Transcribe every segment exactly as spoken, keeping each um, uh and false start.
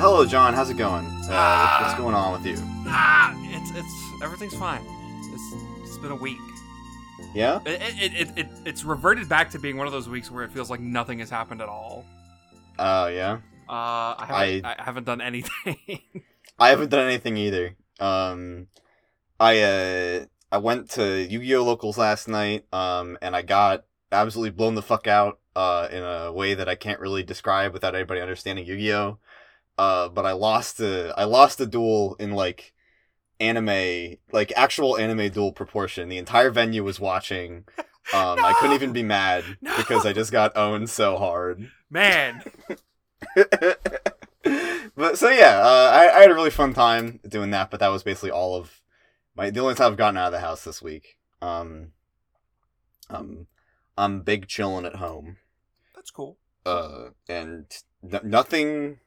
Hello, John. How's it going? Uh, ah, what's going on with you? Ah, it's it's everything's fine. It's it's been a week. Yeah. It it, it it it's reverted back to being one of those weeks where it feels like nothing has happened at all. Oh uh, yeah. Uh, I haven't, I, I haven't done anything. I haven't done anything either. Um, I uh I went to Yu-Gi-Oh locals last night. Um, and I got absolutely blown the fuck out. Uh, in a way that I can't really describe without anybody understanding Yu-Gi-Oh. Uh, but I lost the I lost the duel in like anime, like actual anime duel proportion. The entire venue was watching. Um, no! I couldn't even be mad no! because I just got owned so hard. Man. But so yeah, uh, I, I had a really fun time doing that. But that was basically all of my the only time I've gotten out of the house this week. Um, um, I'm big chilling at home. That's cool. Uh, and n- nothing.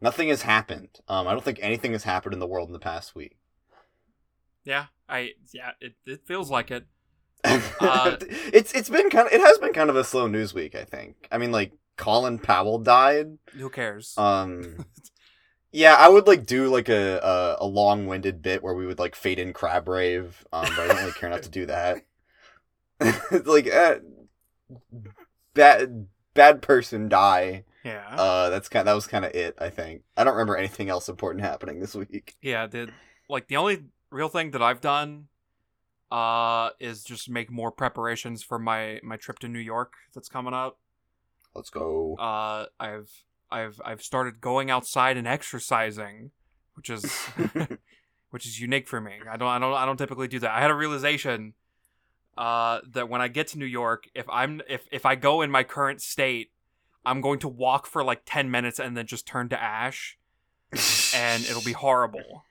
Nothing has happened. Um, I don't think anything has happened in the world in the past week. Yeah, I yeah, it, it feels like it. Uh, it's it's been kind of it has been kind of a slow news week. I think. I mean, like Colin Powell died. Who cares? Um, yeah, I would like do like a a, a long winded bit where we would like fade in Crab Rave, um, but I don't really care enough to do that. Like uh, bad bad person die. Yeah. Uh, that's kind. That was kind of it. I think I don't remember anything else important happening this week. Yeah. The like the only real thing that I've done, uh, is just make more preparations for my, my trip to New York that's coming up. Let's go. Uh, I've I've I've started going outside and exercising, which is which is unique for me. I don't I don't I don't typically do that. I had a realization, uh, that when I get to New York, if I'm if if I go in my current state, I'm going to walk for like ten minutes and then just turn to ash and it'll be horrible,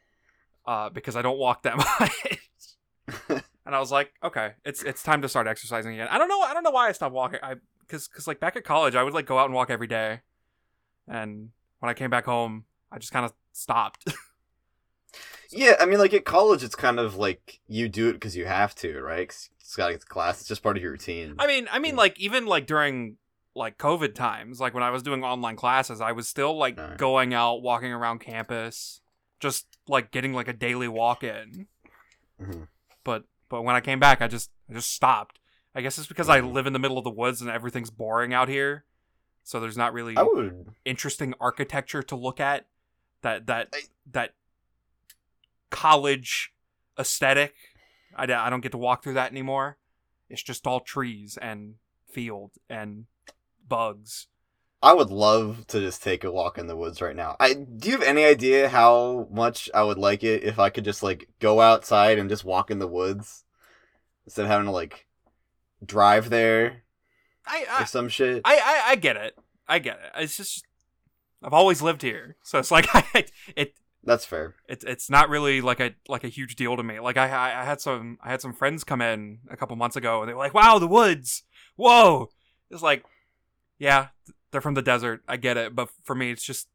uh, because I don't walk that much. And I was like, okay, it's, it's time to start exercising again. I don't know. I don't know why I stopped walking. I, cause, cause like back at college, I would like go out and walk every day. And when I came back home, I just kind of stopped. Yeah. I mean, like at college, it's kind of like you do it cause you have to, right? Cause you just gotta get to class. It's just part of your routine. I mean, I mean yeah. like even like during like COVID times, like when I was doing online classes, I was still like right. going out, walking around campus, just like getting like a daily walk in. Mm-hmm. But but when I came back, I just I just stopped. I guess it's because mm-hmm. I live in the middle of the woods and everything's boring out here, so there's not really would... interesting architecture to look at. That that I... that college aesthetic, I, I don't get to walk through that anymore. It's just all trees and field and bugs. I would love to just take a walk in the woods right now. I do you have any idea how much I would like it if I could just like go outside and just walk in the woods instead of having to like drive there I, I, or some shit? I, I I get it. I get it. It's just I've always lived here, so it's like I, it. That's fair. It's it's not really like a like a huge deal to me. Like I I had some I had some friends come in a couple months ago and they were like, "Wow, the woods! Whoa!" It's like. Yeah, they're from the desert. I get it. But for me, it's just,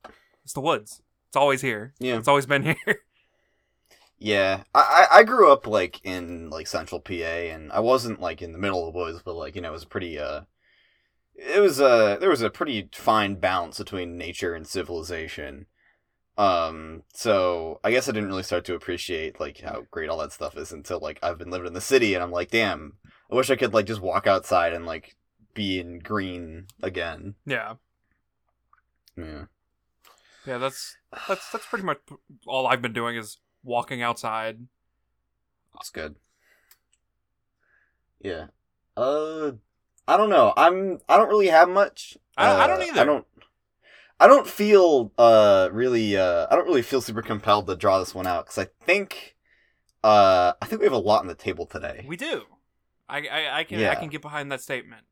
it's the woods. It's always here. Yeah. It's always been here. Yeah. I, I grew up, like, in, like, central P A, and I wasn't, like, in the middle of the woods, but, like, you know, it was pretty, uh, it was, uh, there was a pretty fine balance between nature and civilization. Um, so I guess I didn't really start to appreciate, like, how great all that stuff is until, like, I've been living in the city, and I'm like, damn, I wish I could, like, just walk outside and, like, be in green again. Yeah. Yeah. Yeah, that's that's that's pretty much all I've been doing is walking outside. That's good. Yeah. Uh I don't know. I'm I don't really have much. I don't, uh, I don't either. I don't I don't feel uh really uh I don't really feel super compelled to draw this one out cuz I think uh I think we have a lot on the table today. We do. I I, I can yeah. I can get behind that statement.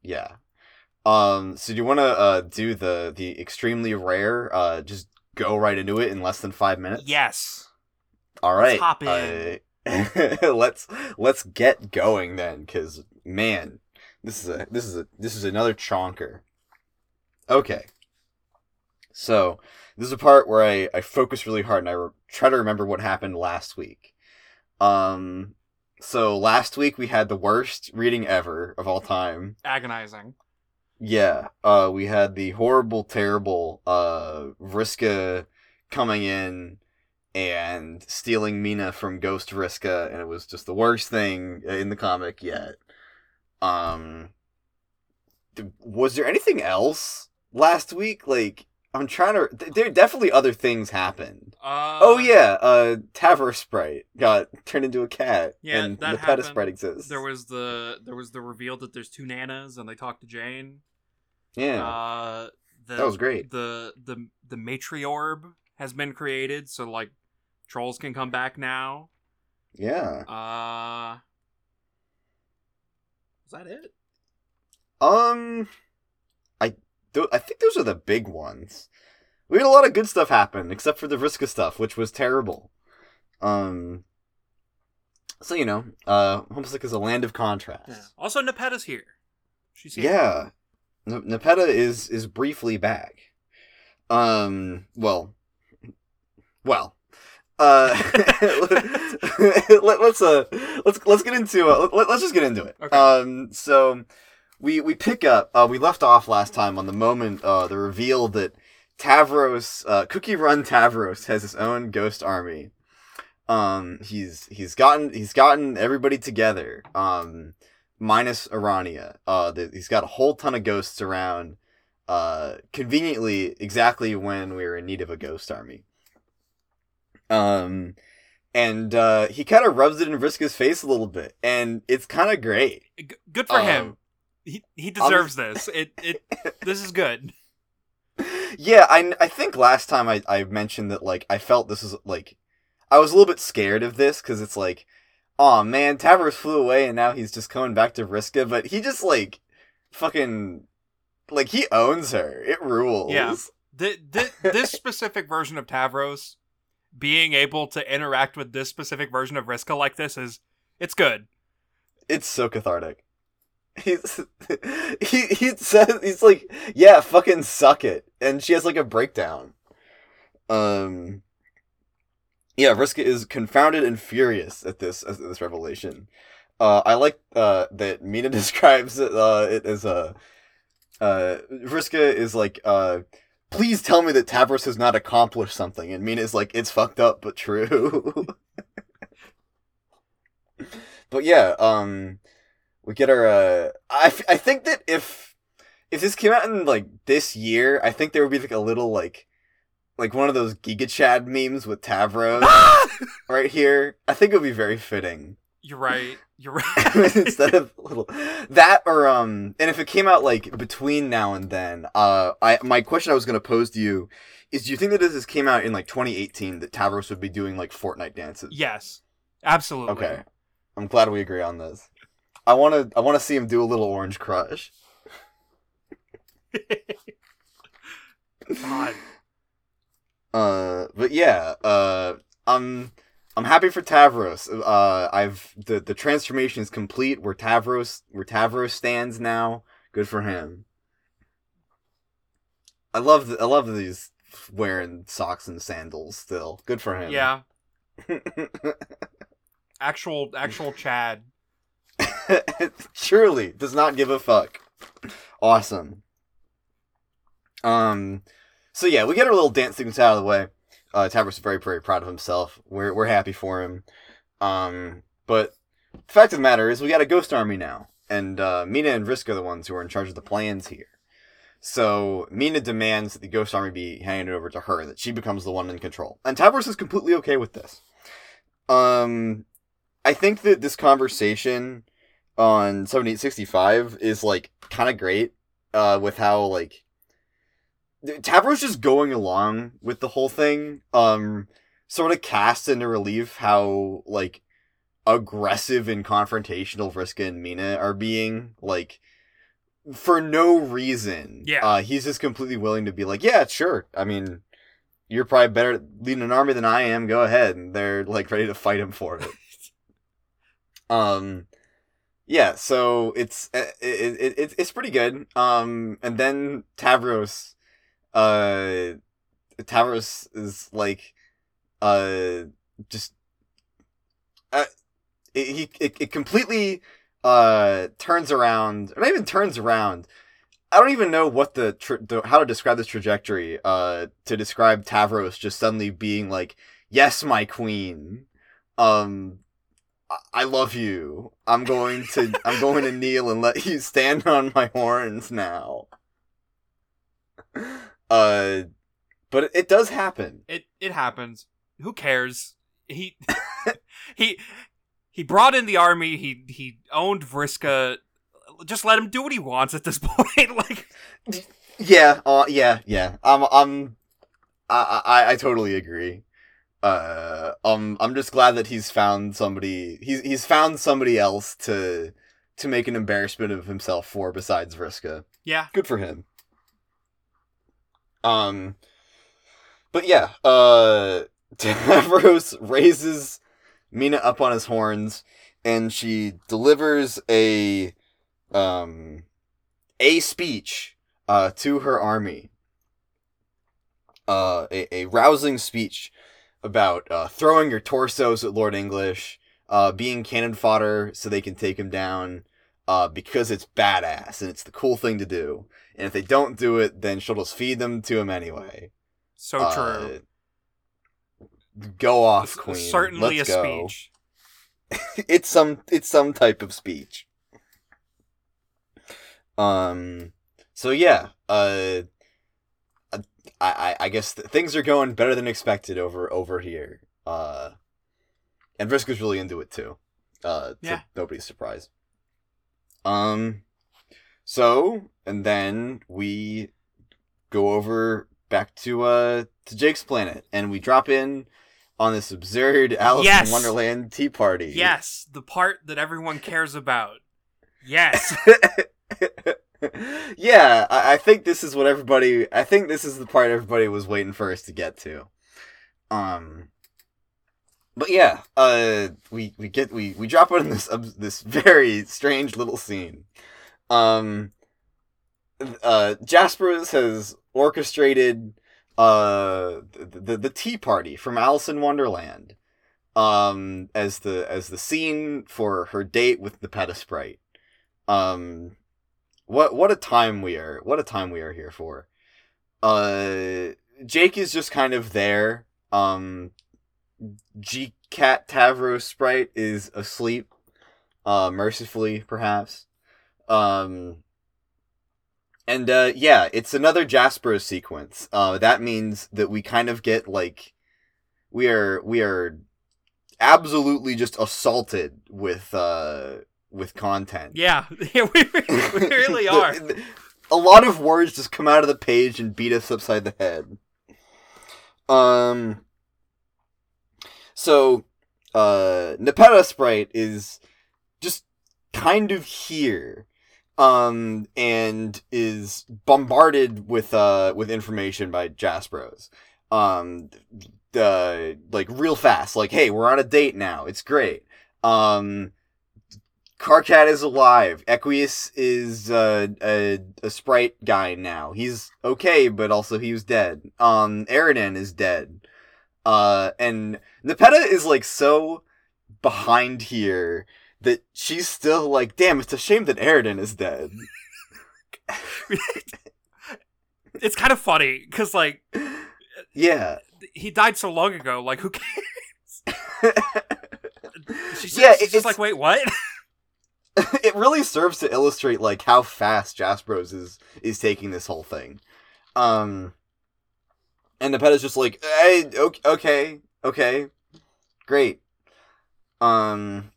Yeah. Um, so do you want to uh, do the, the extremely rare, uh, just go right into it in less than five minutes? Yes. All right. Let's hop in. Uh, let's let's get going then, because man, this is a this is a this is another chonker. Okay. So this is a part where I, I focus really hard and I re- try to remember what happened last week. Um. So last week we had the worst reading ever of all time. Agonizing. Yeah, uh, we had the horrible, terrible uh, Vriska coming in and stealing Meenah from Ghost Vriska, and it was just the worst thing in the comic yet. Um, was there anything else last week? Like, I'm trying to... Th- there definitely other things happened. Uh, oh, yeah, uh, Taversprite got turned into a cat, yeah, and the Nepeta Sprite exists. There was the there was the reveal that there's two Nanas, and they talk to Jane. Yeah. Uh, the, that was great. The, the, the Matriorb has been created, so, like, trolls can come back now. Yeah. Uh... Is that it? Um... I think those are the big ones. We had a lot of good stuff happen, except for the Vriska stuff, which was terrible. Um, so, you know, uh, Homestuck is a land of contrasts. Yeah. Also, Nepeta's here. She's here. Yeah. N- Nepeta is, is briefly back. Um, well, well, uh, let, let's, uh, let's, let's get into, uh, let, let's just get into it. Okay. Um, so... We we pick up, uh, we left off last time on the moment, uh, the reveal that Tavros, uh, Cookie Run Tavros has his own ghost army. Um, he's, he's gotten, he's gotten everybody together, um, minus Arania. Uh, the, he's got a whole ton of ghosts around, uh, conveniently exactly when we were in need of a ghost army. Um... And uh, he kind of rubs it in Vriska's face a little bit, and it's kind of great. G- good for um, him. He he deserves um, this. It it this is good. Yeah, I, I think last time I, I mentioned that, like, I felt this was, like, I was a little bit scared of this, because it's like, oh man, Tavros flew away, and now he's just coming back to Vriska, but he just, like, fucking, like, he owns her. It rules. Yeah. Th- th- this specific version of Tavros being able to interact with this specific version of Vriska like this is, it's good. It's so cathartic. He's, he, he says, he's like, yeah, fucking suck it. And she has, like, a breakdown. Um, yeah, Vriska is confounded and furious at this, at this revelation. Uh, I like, uh, that Meenah describes it, uh, it as a, uh, Vriska is like, uh, please tell me that Tavros has not accomplished something. And Meenah is like, it's fucked up, but true. But yeah, um, we get our, uh, I, f- I think that if, if this came out in, like, this year, I think there would be, like, a little, like, like one of those GigaChad memes with Tavros right here. I think it would be very fitting. You're right. You're right. Instead of little that or um, and if it came out like between now and then, uh, I my question I was gonna pose to you is: do you think that if this came out in like twenty eighteen, that Tavros would be doing like Fortnite dances? Yes, absolutely. Okay, I'm glad we agree on this. I wanna I wanna see him do a little Orange Crush. God. Uh, but yeah, uh, um. I'm happy for Tavros. Uh, I've the, the transformation is complete. Where Tavros, where Tavros stands now, good for him. I love the, I love these wearing socks and sandals still. Good for him. Yeah. actual actual Chad. Surely does not give a fuck. Awesome. Um. So yeah, we get our little dance sequence out of the way. Uh, Tavros is very, very proud of himself. We're we're happy for him. Um, but the fact of the matter is we got a ghost army now. And uh, Meenah and Vriska are the ones who are in charge of the plans here. So Meenah demands that the ghost army be handed over to her, that she becomes the one in control. And Tavros is completely okay with this. Um, I think that this conversation on seventy-eight sixty-five is, like, kind of great uh, with how, like, Tavros just going along with the whole thing, um, sort of casts into relief how, like, aggressive and confrontational Vriska and Meenah are being, like, for no reason. Yeah. Uh, he's just completely willing to be like, yeah, sure, I mean, you're probably better at leading an army than I am, go ahead, and they're, like, ready to fight him for it. um... Yeah, so it's it, it, it it's pretty good. Um, and then Tavros, uh, Tavros is like, uh, just, uh, it, he it, it completely uh turns around, or not even turns around. I don't even know what the, tra- the how to describe this trajectory. Uh, to describe Tavros just suddenly being like, "Yes, my queen, um, I, I love you. I'm going to I'm going to kneel and let you stand on my horns now." Uh, but it, it does happen. It it happens. Who cares? He he he brought in the army. He he owned Vriska. Just let him do what he wants at this point. Like, yeah, uh, yeah, yeah. I'm, I'm, I, I, I totally agree. Uh, um, I'm just glad that he's found somebody. He's he's found somebody else to to make an embarrassment of himself for besides Vriska. Yeah, good for him. Um, but yeah, uh, Tavros raises Meenah up on his horns, and she delivers a. Um, a speech uh, to her army, uh, a, a rousing speech about uh, throwing your torsos at Lord English, uh, being cannon fodder so they can take him down, uh, because it's badass and it's the cool thing to do. And if they don't do it, then she'll just feed them to him anyway. So uh, true. Go off, Queen. It's certainly Let's a go. Speech. it's some. It's some type of speech. Um, so yeah, uh, I, I, I guess th- things are going better than expected over, over here. Uh, and Vriska's really into it too. Uh, yeah. To nobody's surprise. Um, so, and then we go over back to, uh, to Jake's planet, and we drop in on this absurd Alice yes! in Wonderland tea party. Yes. The part that everyone cares about. Yes. yeah, I-, I think this is what everybody. I think this is the part everybody was waiting for us to get to. Um, but yeah, uh, we we get we we drop in this uh, this very strange little scene. Um, uh, Jasper's has orchestrated uh the, the the tea party from Alice in Wonderland, um, as the as the scene for her date with the Nepeta. Um. What what a time we are what a time we are here for. Uh, Jake is just kind of there. Um, G Cat Tavros-Sprite is asleep, uh, mercifully perhaps. Um, and uh, yeah, it's another Jasper sequence. Uh, that means that we kind of get like we are we are absolutely just assaulted with uh. with content. Yeah, we really are. A lot of words just come out of the page and beat us upside the head. Um. So, uh, Davepetasprite is just kind of here, um, and is bombarded with uh with information by Jasprose, um, uh, like real fast. Like, hey, we're on a date now. It's great. Um. Karkat is alive. Equius is uh, a a sprite guy now. He's okay, but also he was dead. Um, Eridan is dead. Uh, and Nepeta is like so behind here that she's still like, damn, it's a shame that Eridan is dead. It's kind of funny because like, yeah, he died so long ago. Like, who cares? she's yeah, she's it's just like, wait, what? It really serves to illustrate like how fast Jasprose is is taking this whole thing, um, and Nepeta's just like, hey, okay, okay, great. Um,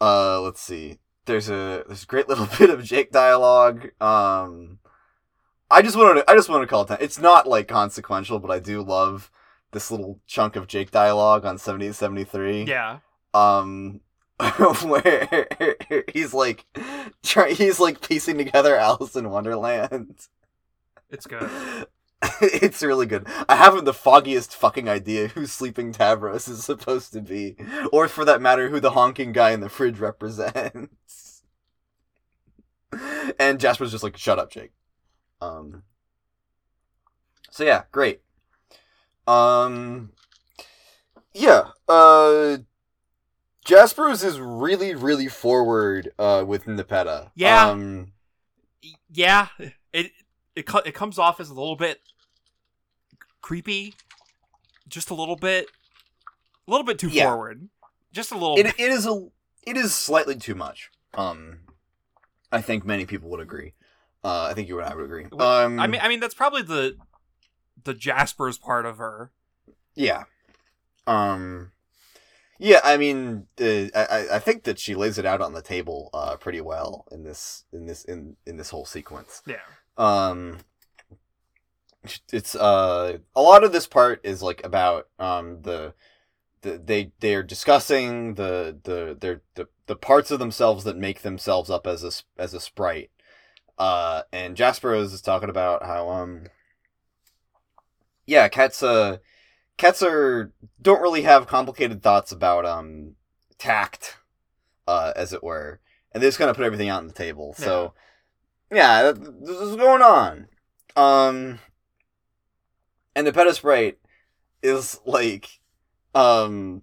uh, let's see. There's a there's a great little bit of Jake dialogue. Um, I just wanted to, I just want to call it time. It's not like consequential, but I do love this little chunk of Jake dialogue on seventy-eight seventy-three. Yeah. Um. Where he's like, try, he's like piecing together Alice in Wonderland. It's good. It's really good. I haven't the foggiest fucking idea who Sleeping Tavros is supposed to be, or for that matter, who the honking guy in the fridge represents. And Jasper's just like, shut up, Jake. Um. So yeah, great. Um. Yeah. Uh. Jasper's is really, really forward uh, with Nepeta. Yeah. Um, yeah, it it it comes off as a little bit creepy, just a little bit, a little bit too yeah. forward, just a little. It, it is a it is slightly too much. Um, I think many people would agree. Uh, I think you and I would agree. Um, I mean, I mean that's probably the the Jasper's part of her. Yeah. Um. Yeah, I mean, uh, I I think that she lays it out on the table uh, pretty well in this in this in, in this whole sequence. Yeah. Um. It's uh a lot of this part is like about um the, the they they are discussing the the their the, the parts of themselves that make themselves up as a as a sprite. Uh, and Jasprose is talking about how um. Yeah, cats uh. Cats are don't really have complicated thoughts about um tact, uh, as it were, and they just kind of put everything out on the table. Yeah. So, yeah, that, this is going on. Um, and the Nepeta is like, um,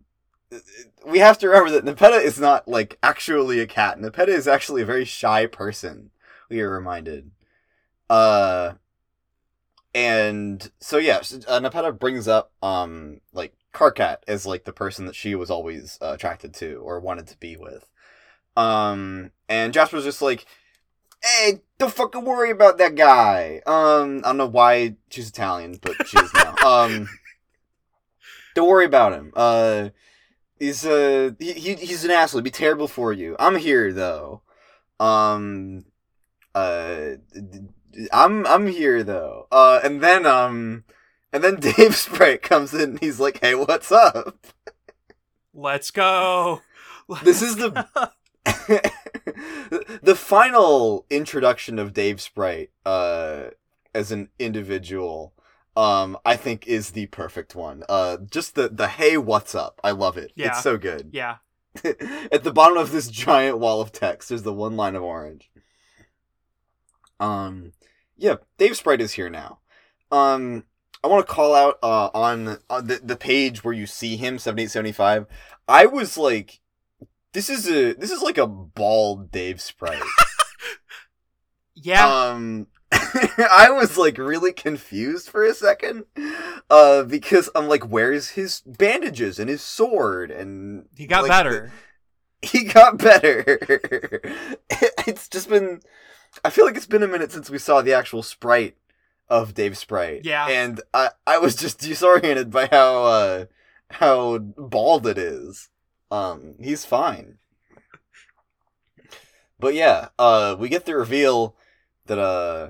we have to remember that Nepeta is not like actually a cat. Nepeta is actually a very shy person. We are reminded. Uh. And so, yeah, uh, Nepeta brings up, um, like, Karkat as, like, the person that she was always uh, attracted to or wanted to be with. Um, and Jasper's just like, hey, don't fucking worry about that guy. Um, I don't know why she's Italian, but she is now. Um, don't worry about him. Uh, he's, uh, he, he, he's an asshole. It'd be terrible for you. I'm here, though. Um, uh... I'm I'm here though, uh, and then um, and then Davepetasprite comes in and he's like, "Hey, what's up? Let's go." Let's this is go. the the final introduction of Davepetasprite uh, as an individual. Um, I think is the perfect one. Uh, just the the hey, what's up? I love it. Yeah. It's so good. Yeah. At the bottom of this giant wall of text, there's the one line of orange. Um. Yeah, Davepetasprite is here now. Um, I want to call out uh, on, on the the page where you see him, seventy-eight seventy-five. I was like, this is a this is like a bald Davepetasprite. Yeah. Um, I was like really confused for a second, uh, because I'm like, where's his bandages and his sword? And he got like, better. The, he got better. it, it's just been. I feel like it's been a minute since we saw the actual sprite of Davepetasprite. Yeah. And I, I was just disoriented by how uh, how bald it is. Um, he's fine. But yeah, uh, we get the reveal that uh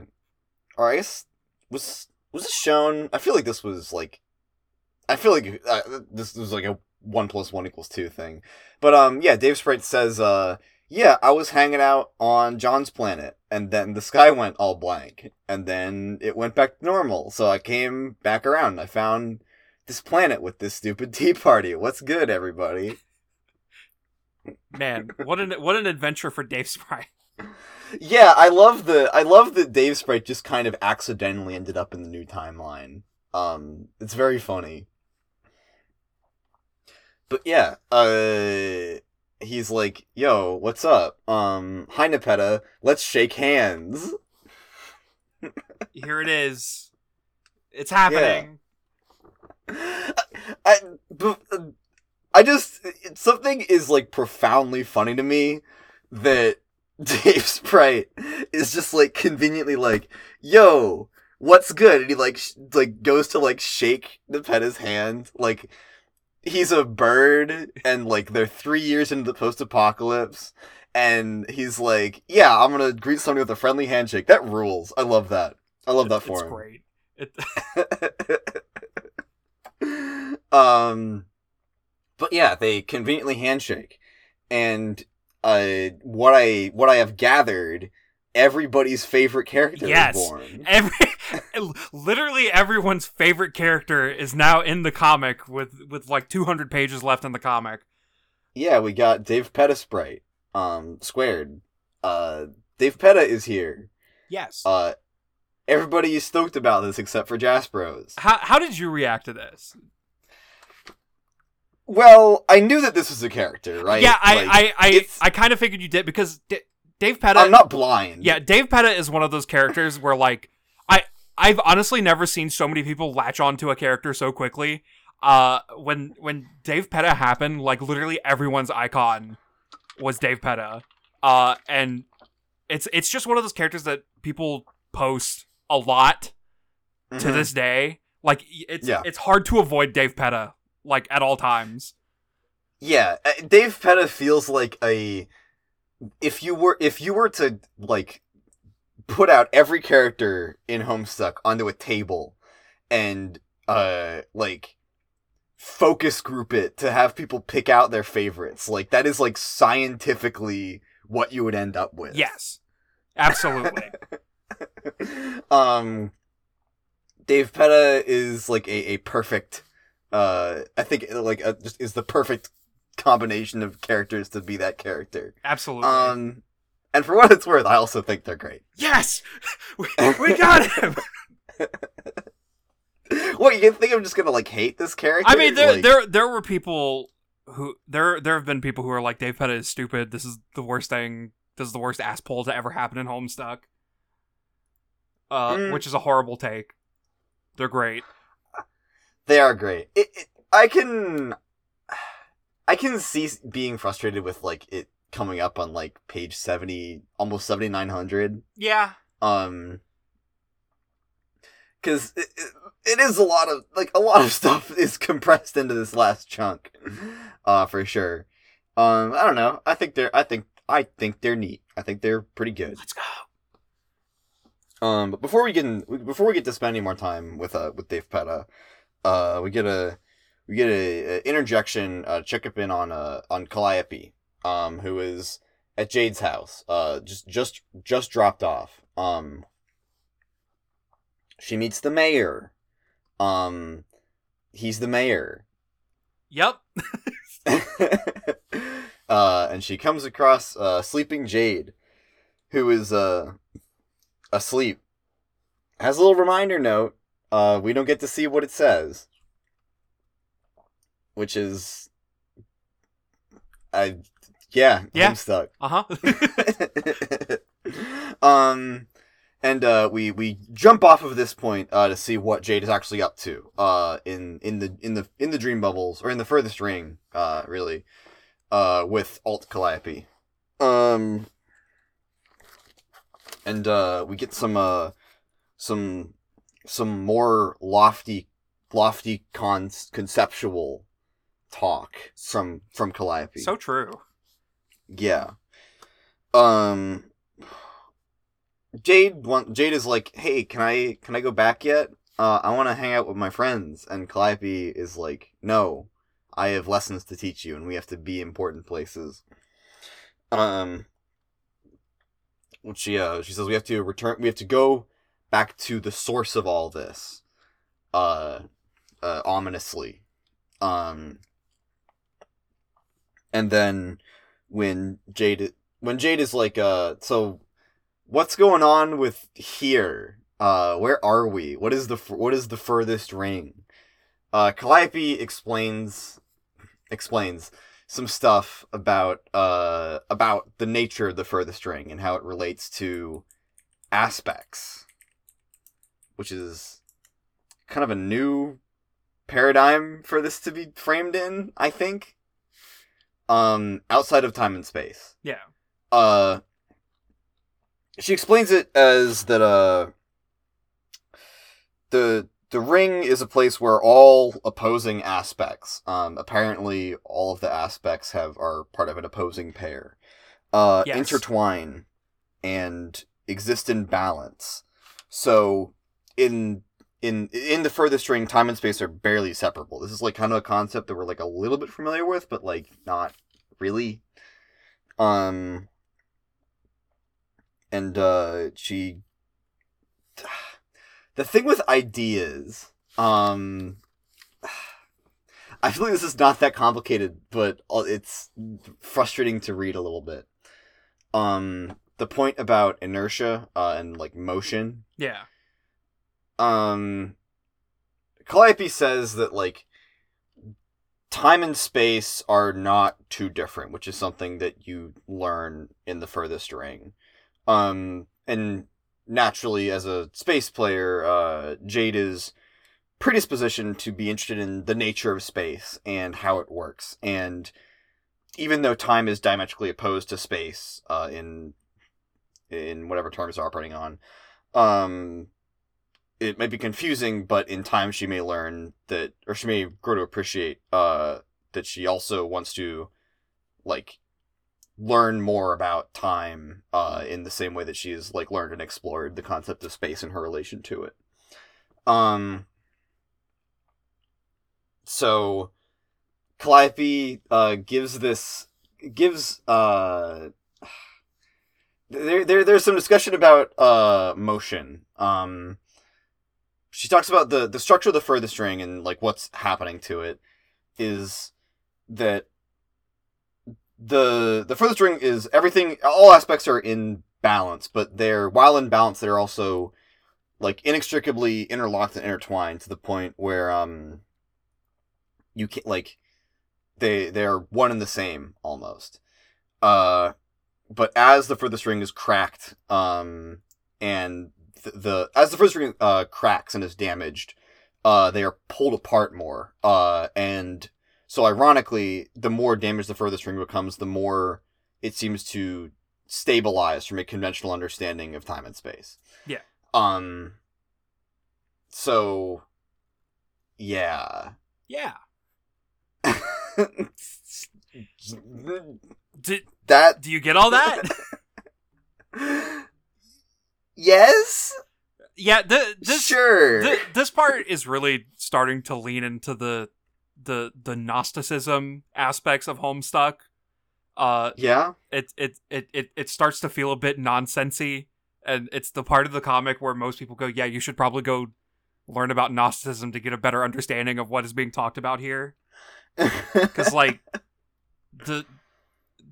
or I guess was was this shown? I feel like this was like I feel like uh, this was like a one plus one equals two thing. But um yeah, Davepetasprite says uh yeah, I was hanging out on John's planet, and then the sky went all blank, and then it went back to normal, so I came back around, and I found this planet with this stupid tea party. What's good, everybody? Man, what an what an adventure for Davepetasprite. Yeah, I love the I love that Davepetasprite just kind of accidentally ended up in the new timeline. Um, it's very funny. But yeah, uh... he's like, yo, what's up? Um, hi, Nepeta. Let's shake hands. Here it is. It's happening. Yeah. I, I, I just... It, something is, like, profoundly funny to me that Davepetasprite is just, like, conveniently like, yo, what's good? And he, like, sh- like goes to, like, shake Nepeta's hand, like... He's a bird, and, like, they're three years into the post-apocalypse, and he's like, yeah, I'm gonna greet somebody with a friendly handshake. That rules. I love that. I love that for him. It's great. um, but, yeah, they conveniently handshake, and uh, what I what I have gathered, everybody's favorite character yes. is born. Every... Literally everyone's favorite character is now in the comic with, with like two hundred pages left in the comic. Yeah, we got Davepetasprite, um, squared. Uh, Davepeta is here. Yes. Uh, everybody is stoked about this except for Jasprose. How how did you react to this? Well, I knew that this was a character, right? Yeah, I like, I, I, I, I kind of figured you did because D- Davepeta... I'm not blind. Yeah, Davepeta is one of those characters where, like, I, I've honestly never seen so many people latch onto a character so quickly. Uh, when when Davepeta happened, like, literally everyone's icon was Davepeta. Uh, and it's it's just one of those characters that people post a lot mm-hmm. to this day. Like, it's yeah. it's hard to avoid Davepeta, like, at all times. Yeah, Davepeta feels like a... If you were if you were to, like, put out every character in Homestuck onto a table and, uh, like, focus group it to have people pick out their favorites, like, that is, like, scientifically what you would end up with. Yes. Absolutely. um, Davepeta is, like, a, a perfect, uh, I think, like, a, just is the perfect combination of characters to be that character. Absolutely. Um, and for what it's worth, I also think they're great. Yes! We, we got him! What, you think I'm just gonna, like, hate this character? I mean, there like... there, there were people who... There there have been people who are like, Davepeta is stupid, this is the worst thing, this is the worst ass pull to ever happen in Homestuck. Uh, mm. Which is a horrible take. They're great. They are great. It, it, I can... I can see being frustrated with, like, it coming up on, like, page seventy, almost seventy-nine hundred. Yeah. Um, because it, it, it is a lot of, like, a lot of stuff is compressed into this last chunk, uh, for sure. Um, I don't know. I think they're, I think, I think they're neat. I think they're pretty good. Let's go. Um, but before we get in, before we get to spend any more time with, uh, with Davepeta, uh, we get a... We get an interjection, uh, check-up in on, uh, on Calliope, um, who is at Jade's house, uh, just, just, just dropped off. Um, she meets the mayor. Um, he's the mayor. Yep. uh, and she comes across, uh, sleeping Jade, who is, uh, asleep. Has a little reminder note. Uh, we don't get to see what it says. Which is, I, yeah, yeah. Homestuck. Uh-huh. um, and, uh, we, we jump off of this point, uh, to see what Jade is actually up to, uh, in, in the, in the, in the dream bubbles, or in the furthest ring, uh, really, uh, with Alt Calliope. Um, and, uh, we get some, uh, some, some more lofty, lofty con- conceptual talk from from Calliope. So true. Yeah. Um Jade want, Jade is like, "Hey, can I can I go back yet? Uh I want to hang out with my friends." And Calliope is like, "No. I have lessons to teach you and we have to be important places." Um she uh, she says we have to return we have to go back to the source of all this. Uh uh ominously. Um, and then when Jade, when Jade is like, uh, so what's going on with here? Uh, where are we? What is the, what is the furthest ring? Uh, Calliope explains, explains some stuff about, uh, about the nature of the furthest ring and how it relates to aspects, which is kind of a new paradigm for this to be framed in, I think. Um, outside of time and space. Yeah. Uh, she explains it as that, uh, the, the ring is a place where all opposing aspects, um, apparently all of the aspects have, are part of an opposing pair, uh, yes. intertwine and exist in balance. So, in In in the furthest ring, time and space are barely separable. This is like kind of a concept that we're like a little bit familiar with, but like not really. Um, and uh, she, the thing with ideas, um, I feel like this is not that complicated, but it's frustrating to read a little bit. Um, the point about inertia uh, and like motion, yeah. Um, Calliope says that, like, time and space are not too different, which is something that you learn in The Furthest Ring. Um, and naturally, as a space player, uh, Jade is predispositioned to be interested in the nature of space and how it works. And even though time is diametrically opposed to space, uh, in in whatever terms they're operating on, um, it may be confusing, but in time she may learn that, or she may grow to appreciate, uh, that she also wants to, like, learn more about time, uh, in the same way that she has, like, learned and explored the concept of space and her relation to it. Um, so, Calliope, uh, gives this, gives, uh, there, there, there's some discussion about, uh, motion, um, she talks about the, the structure of the furthest ring and, like, what's happening to it is that the the furthest ring is everything, all aspects are in balance, but they're, while in balance, they're also, like, inextricably interlocked and intertwined to the point where, um, you can't, like, they, they're one and the same, almost. Uh, but as the furthest ring is cracked, um, and... The as the first ring uh, cracks and is damaged, uh, they are pulled apart more. Uh, and so, ironically, the more damaged the furthest ring becomes, the more it seems to stabilize from a conventional understanding of time and space. Yeah. Um. So. Yeah. Yeah. Did that? Do you get all that? Yes? Yeah, th- this sure. th- this part is really starting to lean into the the the Gnosticism aspects of Homestuck. Uh, yeah. It it it it it starts to feel a bit nonsensy, and it's the part of the comic where most people go, "Yeah, you should probably go learn about Gnosticism to get a better understanding of what is being talked about here." Cuz like the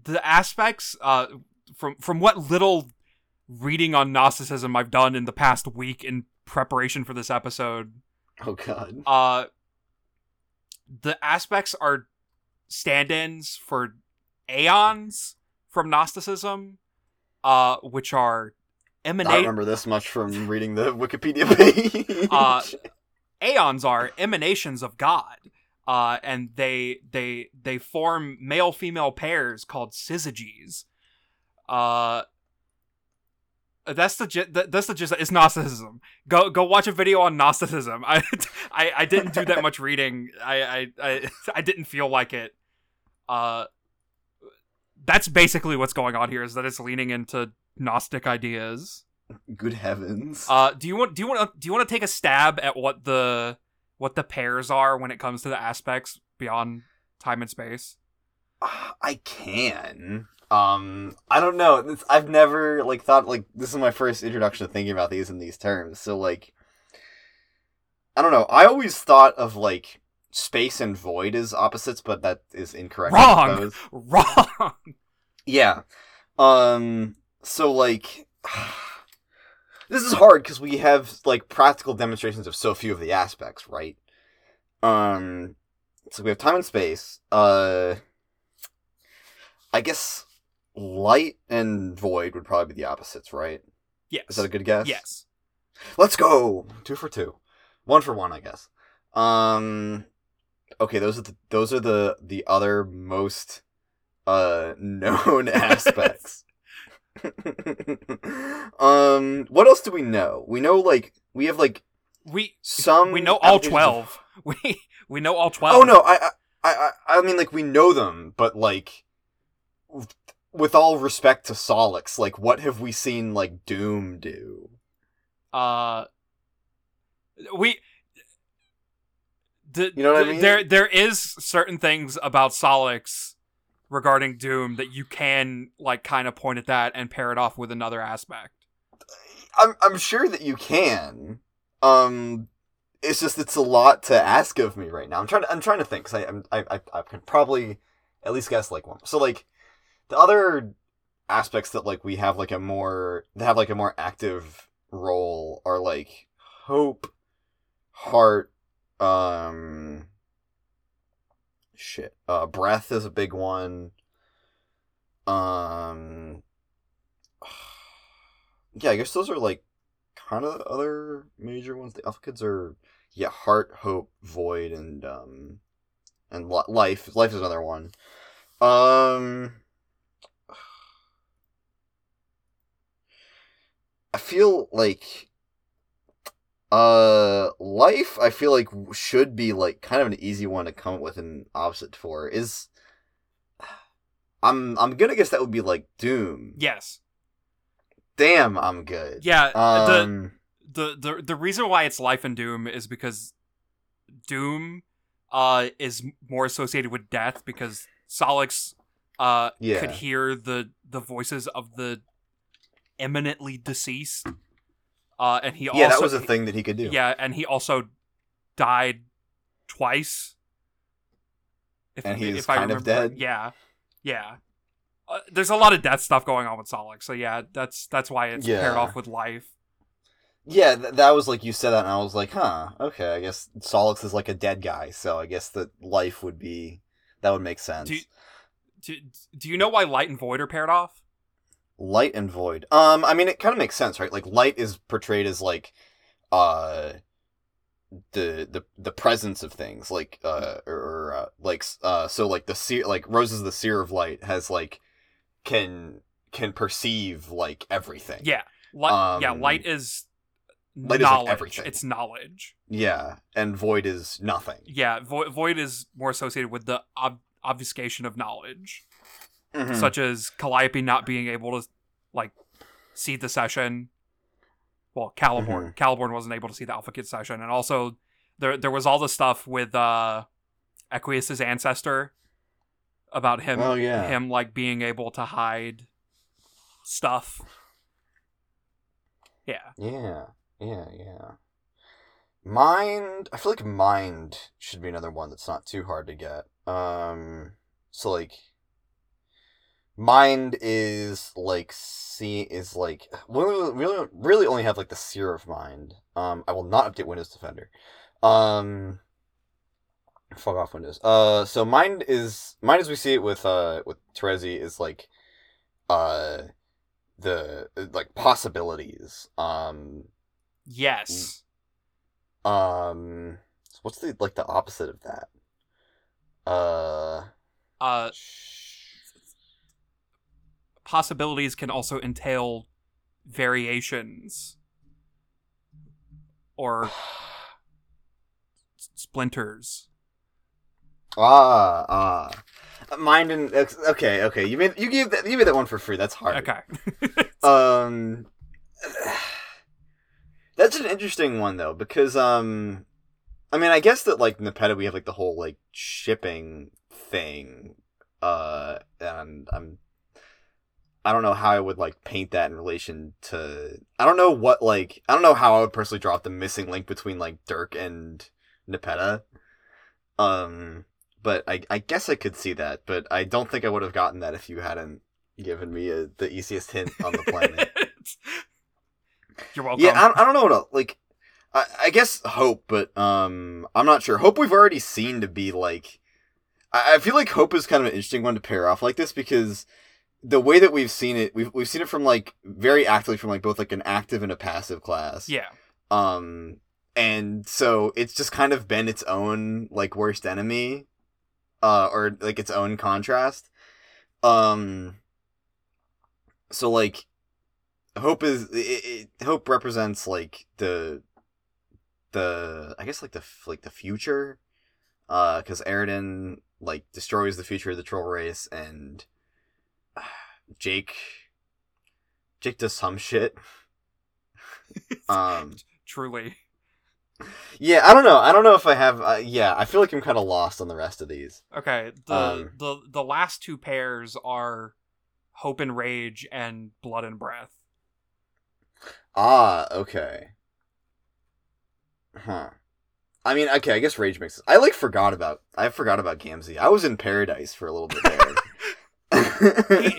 the aspects uh from from what little reading on Gnosticism I've done in the past week in preparation for this episode. Oh God. Uh, the aspects are stand-ins for Aeons from Gnosticism, uh, which are emanate. I remember this much from reading the Wikipedia page. uh, Aeons are emanations of God, uh, and they they they form male-female pairs called syzygies. Uh. That's the that's the gist. It's Gnosticism. Go go watch a video on Gnosticism. I, I, I didn't do that much reading. I, I I I didn't feel like it. Uh, that's basically what's going on here. Is that it's leaning into Gnostic ideas. Good heavens. Uh, do you want do you want do you want to take a stab at what the what the pairs are when it comes to the aspects beyond time and space? I can. Um, I don't know. It's, I've never, like, thought, like, this is my first introduction to thinking about these in these terms. So, like, I don't know. I always thought of, like, space and void as opposites, but that is incorrect. Wrong! Wrong! Yeah. Um, so, like, this is hard because we have, like, practical demonstrations of so few of the aspects, right? Um, so we have time and space. Uh, I guess... Light and void would probably be the opposites, right? Yes. Is that a good guess? Yes. Let's go! Two for two. One for one, I guess. Um, okay, those are the, those are the, the other most uh, known aspects. um, what else do we know? We know, like, we have, like, we some... We know all twelve. Of... We we know all twelve. Oh, no, I, I, I, I mean, like, we know them, but, like... With all respect to Sollux, like, what have we seen, like, Doom do? Uh, we, the, you know what the, I mean? There, there is certain things about Sollux regarding Doom that you can, like, kind of point at that and pair it off with another aspect. I'm, I'm sure that you can. Um, it's just it's a lot to ask of me right now. I'm trying to, I'm trying to think. Cause I, I'm, I, I, I can probably at least guess like one. So like. The other aspects that, like, we have, like, a more... They have, like, a more active role are, like, hope, heart, um... shit. Uh, breath is a big one. Um, yeah, I guess those are like kind of the other major ones. The Alpha Kids are, yeah, heart, hope, void, and um, and life. Life is another one. Um, I feel like. Uh, life, I feel like, should be, like, kind of an easy one to come up with an opposite for. Is, I'm I'm gonna guess that would be, like, Doom. Yes. Damn, I'm good. Yeah, um, the, the, the, the reason why it's life and Doom is because Doom, uh, is more associated with death, because Sollux, uh, yeah. could hear the, the voices of the eminently deceased. Uh, and he also, yeah, that was a thing that he could do. Yeah, and he also died twice. If, and he's if kind I remember, of dead. Yeah, yeah. Uh, there's a lot of death stuff going on with Sollux, so yeah, that's that's why it's yeah. paired off with life. Yeah, th- that was like you said that, and I was like, huh, okay, I guess Sollux is like a dead guy, so I guess that life would be, that would make sense. Do you, do, do you know why light and void are paired off? Light and void. Um, I mean, it kind of makes sense, right? Like, light is portrayed as, like, uh, the the the presence of things, like, uh, or, uh, like, uh, so, like, the seer, like, Rose is the seer of light, has, like, can, can perceive, like, everything. Yeah. Light, um, yeah, light is light knowledge. Is like everything. It's knowledge. Yeah, and void is nothing. Yeah, vo- void is more associated with the ob- obfuscation of knowledge. Mm-hmm. Such as Calliope not being able to, like, see the session. Well, Caliborn. Mm-hmm. Caliborn wasn't able to see the Alpha Kid session. And also, there there was all the stuff with uh, Equius' ancestor about him, oh, yeah. him, like, being able to hide stuff. Yeah. Yeah. Yeah, yeah. Mind. I feel like mind should be another one that's not too hard to get. Um, so, like... Mind is like see is like we really really only have like the seer of mind. Um, I will not update Windows Defender. Um, fuck off Windows. Uh, so mind is mind as we see it with uh with Terezi is like, uh, the like possibilities. Um, yes. Um, what's the like the opposite of that? Uh. Uh. Possibilities can also entail variations or splinters. Ah, ah, mind and okay, okay. You made you gave that you made that one for free. That's hard. Okay. um, that's an interesting one though because um, I mean I guess that like Nepeta we have like the whole like shipping thing, uh, and I'm. I don't know how I would, like, paint that in relation to... I don't know what, like... I don't know how I would personally draw up the missing link between, like, Dirk and Nepeta. Um, but I, I guess I could see that, but I don't think I would have gotten that if you hadn't given me a, the easiest hint on the planet. You're welcome. Yeah, I, I don't know what else, like... I, I guess hope, but, um... I'm not sure. Hope we've already seen to be, like... I, I feel like hope is kind of an interesting one to pair off like this, because... The way that we've seen it, we've we've seen it from like very actively from like both like an active and a passive class. Yeah. Um, and so it's just kind of been its own like worst enemy, uh, or like its own contrast. Um. So like, hope is it, it, hope represents like the, the I guess like the like the future, uh, because Eridan like destroys the future of the troll race and. Jake, Jake does some shit. um, Truly. Yeah, I don't know. I don't know if I have. Uh, yeah, I feel like I'm kind of lost on the rest of these. Okay, the um, the the last two pairs are hope and rage and blood and breath. Ah, okay. Huh. I mean, okay. I guess rage makes. I like forgot about. I forgot about Gamzee. I was in paradise for a little bit there. he,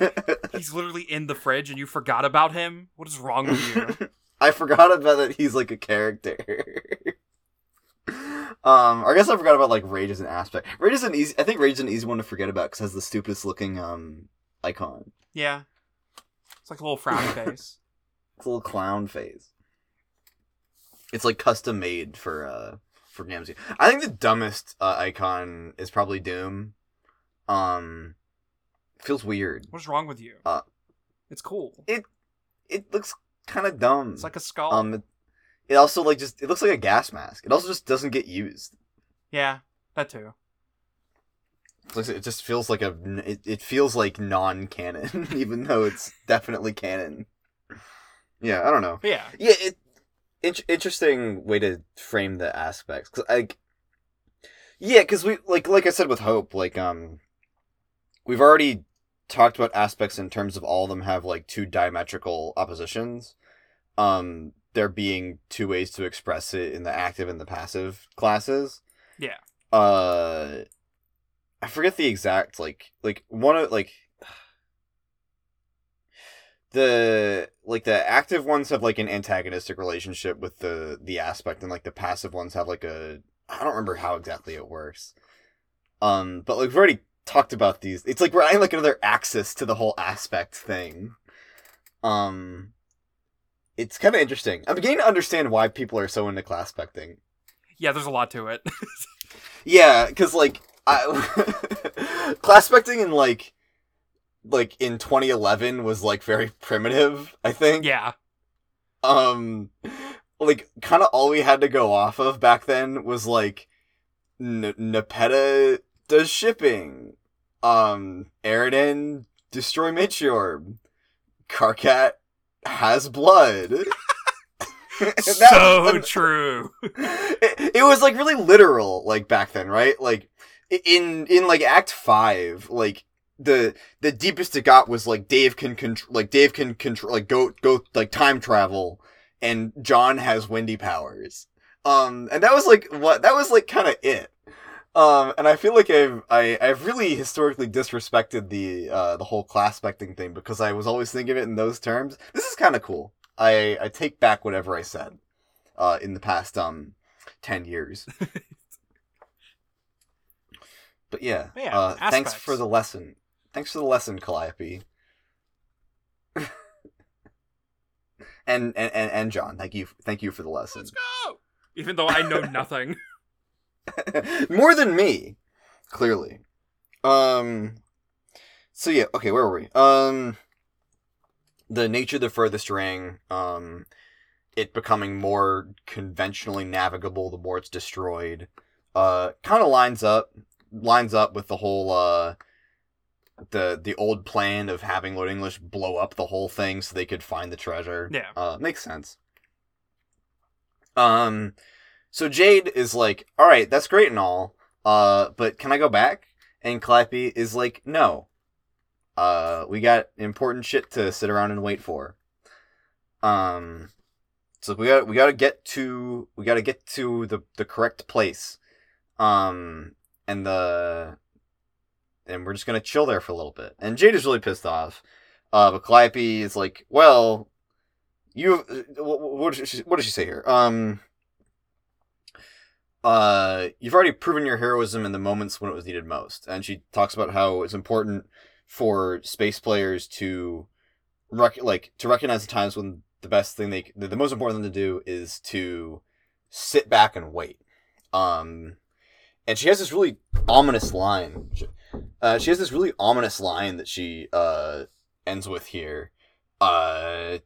he's literally in the fridge and you forgot about him? What is wrong with you? I forgot about that he's like a character. Um, I guess I forgot about, like, Rage as an aspect. Rage is an easy... I think Rage is an easy one to forget about, because it has the stupidest looking, um, icon. Yeah. It's like a little frown face. It's a little clown face. It's, like, custom made for, uh, for Gamzee. I think the dumbest, uh, icon is probably Doom. Um, feels weird. What's wrong with you? Uh, it's cool. It, it looks kind of dumb. It's like a skull. Um, it, It also, like, just... It looks like a gas mask. It also just doesn't get used. Yeah, that too. It just feels like a... It, it feels like non-canon, even though it's definitely canon. Yeah, I don't know. Yeah. Yeah, it... In- interesting way to frame the aspects. Cause, like... Yeah, because we... Like, like I said with Hope, like, um... we've already talked about aspects in terms of all of them have, like, two diametrical oppositions. Um... there being two ways to express it in the active and the passive classes. Yeah. Uh, I forget the exact, like, like, one of, like, the, like, the active ones have, like, an antagonistic relationship with the, the aspect, and, like, the passive ones have, like, a, I don't remember how exactly it works. Um, but, like, we've already talked about these. It's, like, we're adding, like, another axis to the whole aspect thing. Um... It's kind of interesting. I'm beginning to understand why people are so into class specting. Yeah, there's a lot to it. Yeah, because, like, I... class specting in, like, like, in twenty eleven was, like, very primitive, I think. Yeah. Um, like, kind of all we had to go off of back then was, like, N- Nepeta does shipping. Um, Eridan, destroy Matriorb. Karkat has blood. So was, true. It, it was, like, really literal, like, back then, right? Like, in, in like, Act five, like, the the deepest it got was, like, Dave can, contr- like, Dave can, contr- like, go, go, like, time travel, and John has windy powers. Um, and that was, like, what, that was, like, kind of it. Um, and I feel like I've, I, I've really historically disrespected the, uh, the whole class specting thing because I was always thinking of it in those terms. This is kind of cool. I, I take back whatever I said, uh, in the past, um, ten years. But yeah, yeah uh, thanks for the lesson. Thanks for the lesson, Calliope. and, and, and, and John, thank you, thank you for the lesson. Let's go! Even though I know nothing. More than me, clearly. Um, so yeah, okay, where were we? Um, the nature of the furthest ring, um, it becoming more conventionally navigable the more it's destroyed, uh, kind of lines up, lines up with the whole, uh, the, the old plan of having Lord English blow up the whole thing so they could find the treasure. Yeah. Uh, makes sense. Um... So Jade is like, all right, that's great and all, uh, but can I go back? And Calliope is like, no. Uh, we got important shit to sit around and wait for. Um, so we got we got to get to we got to get to the, the correct place. Um, and the and we're just gonna chill there for a little bit. And Jade is really pissed off. Uh, but Calliope is like, well, you what, what did she, what did she say here? Um. Uh, you've already proven your heroism in the moments when it was needed most. And she talks about how it's important for space players to rec- like to recognize the times when the best thing they the most important thing to do is to sit back and wait. Um, and she has this really ominous line. Uh, she has this really ominous line that she uh ends with here. Uh,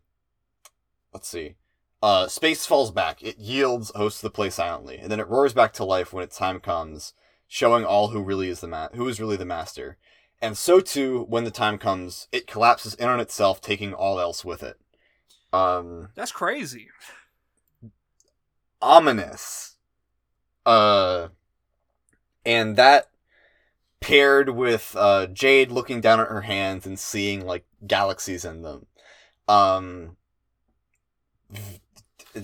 let's see. Uh, space falls back. It yields, hosts the play silently, and then it roars back to life when its time comes, showing all who really is the ma- who is really the master. And so too, when the time comes, it collapses in on itself, taking all else with it. Um, that's crazy. Ominous. Uh, and that paired with uh Jade looking down at her hands and seeing like galaxies in them. Um.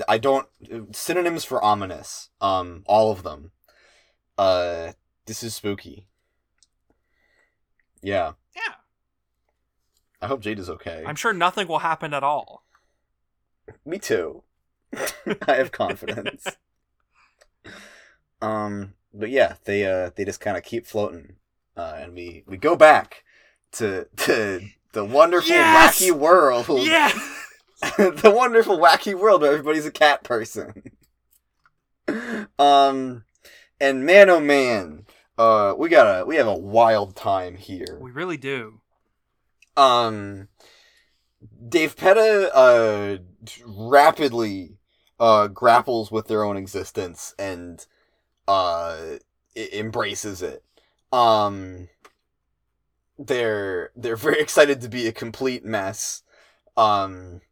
I don't synonyms for ominous. Um, all of them. Uh, this is spooky. Yeah. Yeah. I hope Jade is okay. I'm sure nothing will happen at all. Me too. I have confidence. Um, but yeah, they uh they just kind of keep floating, uh, and we, we go back to to the wonderful yes! wacky world. Yeah, the wonderful wacky world where everybody's a cat person. um, and man, oh man, uh, we got a we have a wild time here. We really do. Um, Davepeta uh rapidly uh grapples with their own existence and uh it embraces it. Um they're they're very excited to be a complete mess. Um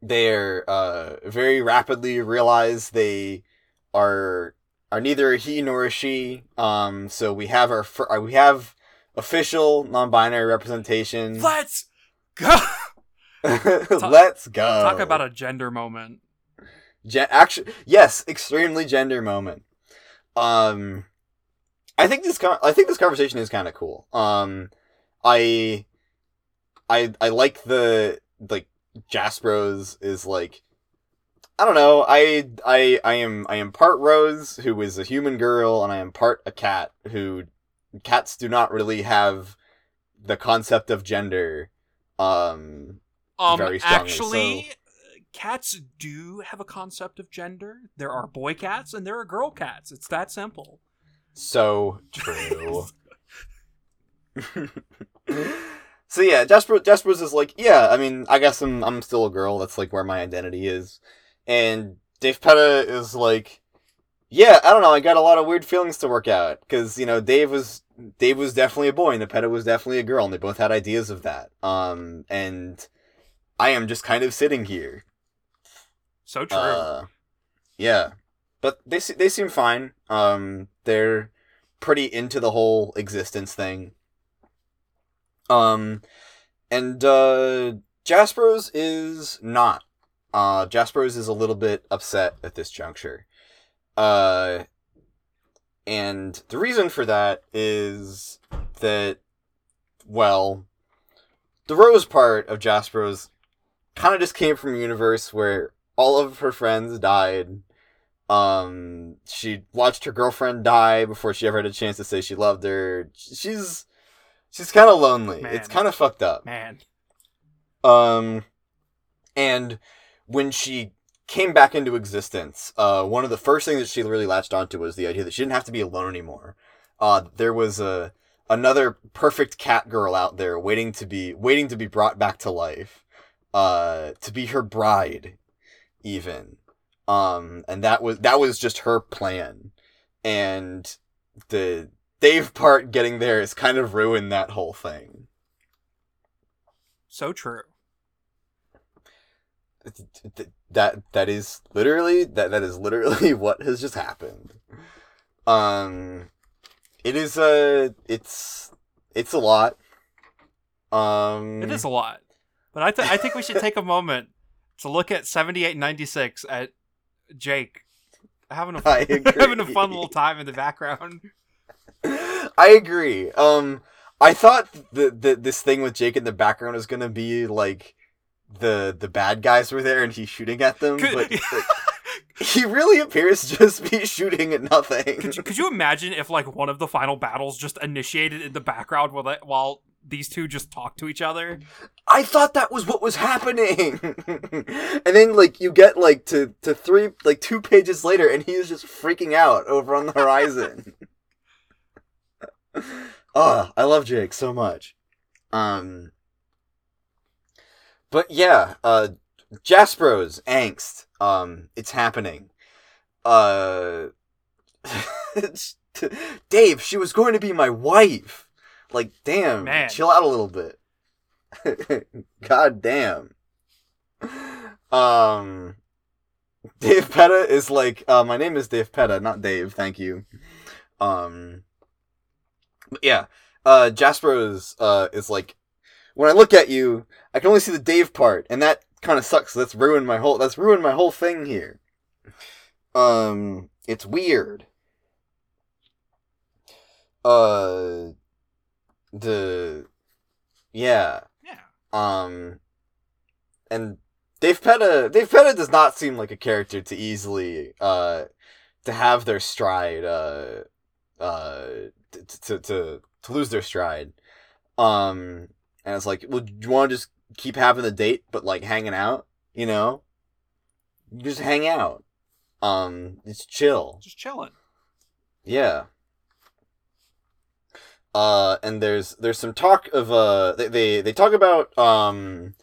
they're uh very rapidly realize they are are neither a he nor a she. Um so we have our fir- we have official non-binary representation. Let's go. Ta- Let's go. Talk about a gender moment. Gen- actually, yes, extremely gender moment. Um, I think this con- I think this conversation is kind of cool. Um, I, I, I like the like Jasprose is like, I don't know. I, I, I am I am part Rose, who is a human girl, and I am part a cat, who cats do not really have the concept of gender. Um, um very strongly, actually, so. Cats do have a concept of gender. There are boy cats and there are girl cats. It's that simple. So true. So yeah, Jasper, Jasper's is like, yeah, I mean, I guess I'm I'm still a girl. That's like where my identity is. And Davepeta is like, yeah, I don't know. I got a lot of weird feelings to work out because, you know, Dave was Dave was definitely a boy and Nepeta was definitely a girl, and they both had ideas of that. Um, and I am just kind of sitting here. So true. Uh, yeah, but they they seem fine. Um, they're pretty into the whole existence thing. Um, and uh, Jasper's is not. Uh, Jasper's is a little bit upset at this juncture. Uh, and the reason for that is that, well, the Rose part of Jasper's kind of just came from a universe where all of her friends died. Um, she watched her girlfriend die before she ever had a chance to say she loved her. She's, she's kind of lonely. Man. It's kind of fucked up. Man. Um, and when she came back into existence, uh, one of the first things that she really latched onto was the idea that she didn't have to be alone anymore. Uh, there was a, another perfect cat girl out there waiting to be, waiting to be brought back to life, uh, to be her bride, even. Um, and that was, that was just her plan. And the Dave part getting there has kind of ruined that whole thing. So true. That that is literally that that is literally what has just happened. Um, it is a it's it's a lot. Um, it is a lot, but I th- I think we should take a moment to look at seventy-eight ninety-six at Jake having a having a fun little time in the background. I agree. Um, I thought that the, this thing with Jake in the background was gonna be like, the the bad guys were there and he's shooting at them, could, but like, he really appears to just be shooting at nothing. Could you, could you imagine if like one of the final battles just initiated in the background while they, while these two just talk to each other? I thought that was what was happening. And then like you get like to, to three like two pages later and he is just freaking out over on the horizon. Oh, I love Jake so much. Um But yeah, uh, Jasper's angst, um, it's happening. Uh, Dave, she was going to be my wife. Like, damn, man. Chill out a little bit. God damn. Um, Davepeta is like, uh, my name is Davepeta, not Dave, thank you. Um, but yeah, uh, Jasper's, uh, is like, when I look at you, I can only see the Dave part, and that kind of sucks. That's ruined my whole. That's ruined my whole thing here. Um, it's weird. Uh, the, yeah, yeah. Um, and Davepeta, Davepeta does not seem like a character to easily uh to have their stride, uh, uh, to, to, to lose their stride. Um, and it's like, well, do you want to just keep having the date, but like hanging out, you know, just hang out. Um, it's chill. Just chilling. Yeah. Uh, and there's, there's some talk of, uh, they, they, they talk about, um,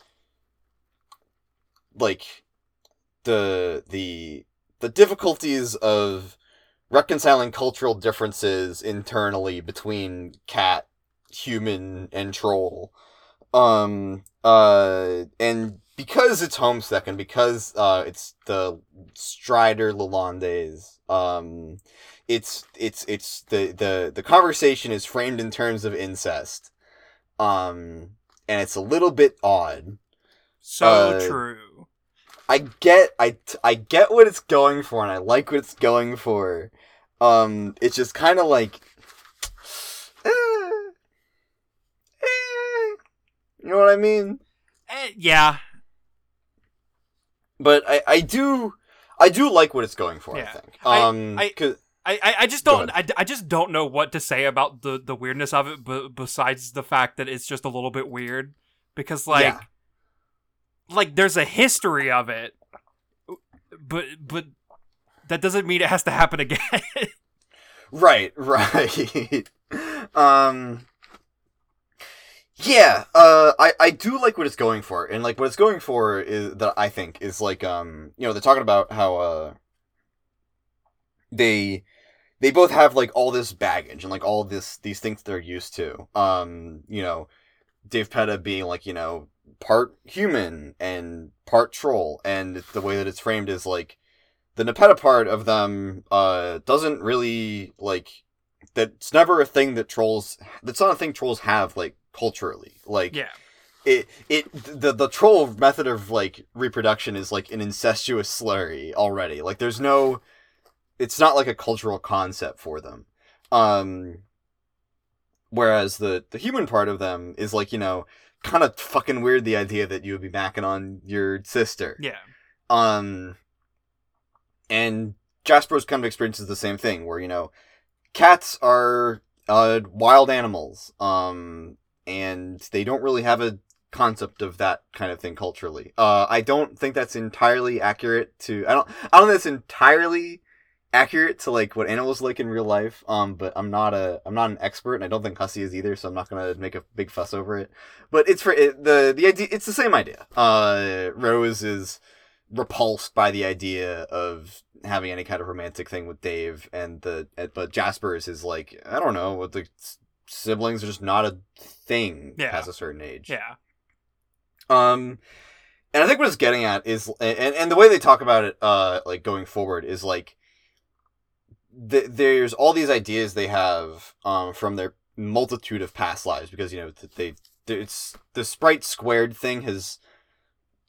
like the, the, the difficulties of reconciling cultural differences internally between cat, human, and troll. Um, uh, and because it's Homestuck, and because, uh, it's the Strider Lalandes, um, it's, it's, it's, the, the, the conversation is framed in terms of incest. Um, and it's a little bit odd. So uh, true. I get, I, I get what it's going for, and I like what it's going for. Um, it's just kind of like, eh, eh, you know what I mean? Eh, yeah. But I, I do, I do like what it's going for. Yeah. I think. Um, I, I, I, I just don't, I, I just don't know what to say about the, the weirdness of it. B- besides the fact that it's just a little bit weird, because like. Yeah. Like, there's a history of it, but but that doesn't mean it has to happen again. Right, right. um, yeah, uh, I, I do like what it's going for, and, like, what it's going for is, that I think, is, like, um, you know, they're talking about how, uh, they, they both have, like, all this baggage, and, like, all this, these things they're used to, um, you know, Davepeta being, like, you know, part human and part troll, and the way that it's framed is like the Nepeta part of them uh doesn't really like that's never a thing that trolls that's not a thing trolls have like culturally like yeah it it the the troll method of like reproduction is like an incestuous slurry already, like there's no it's not like a cultural concept for them, um whereas the the human part of them is like, you know, kind of fucking weird, the idea that you would be macking on your sister. Yeah. Um, and Jasper's kind of experiences the same thing, where, you know, cats are uh, wild animals, um, and they don't really have a concept of that kind of thing culturally. Uh, I don't think that's entirely accurate to... I don't, I don't think that's entirely accurate to, like, what animals like in real life, um, but I'm not a, I'm not an expert, and I don't think Hussey is either, so I'm not gonna make a big fuss over it, but it's for, it, the, the idea, it's the same idea. Uh, Rose is repulsed by the idea of having any kind of romantic thing with Dave, and the, but Jasper is his, like, I don't know, what the siblings are just not a thing yeah. past a certain age. Yeah. Um, and I think what it's getting at is, and, and the way they talk about it, uh, like, going forward is, like, The, there's all these ideas they have um, from their multitude of past lives, because, you know, they, they it's the Sprite Squared thing has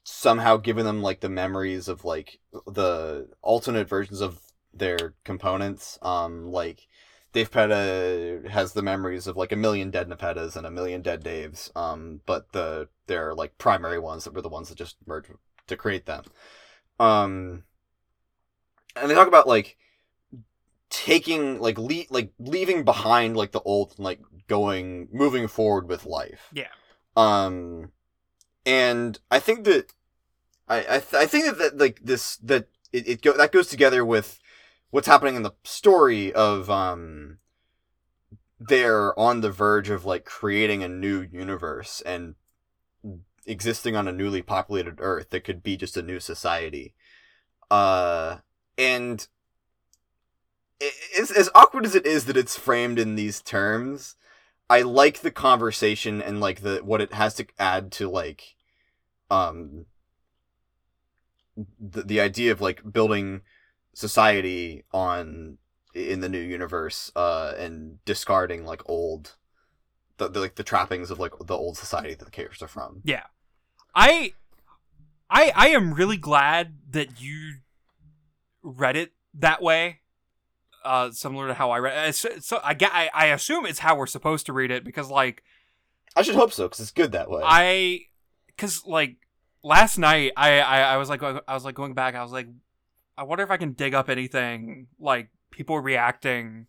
somehow given them, like, the memories of, like, the alternate versions of their components. Um, like, Davepeta has the memories of, like, a million dead Nepetas and a million dead Daves, um, but the their, like, primary ones that were the ones that just merged to create them. Um, and they talk about, like, taking like le- like leaving behind like the old and like going moving forward with life. Yeah. Um and I think that I I, th- I think that, that like this that it, it go- that goes together with what's happening in the story of um they're on the verge of like creating a new universe and existing on a newly populated Earth that could be just a new society. Uh and It's, as awkward as it is that it's framed in these terms, I like the conversation and like the what it has to add to like, um, the the idea of like building society on in the new universe, uh, and discarding like old, the, the like the trappings of like the old society that the characters are from. Yeah, I, I, I am really glad that you read it that way. Uh, similar to how I read it. So, so I, I, I assume it's how we're supposed to read it, because, like... I should hope so, because it's good that way. I... Because, like, last night, I, I, I was, like, I was, like, going back, I was, like, I wonder if I can dig up anything, like, people reacting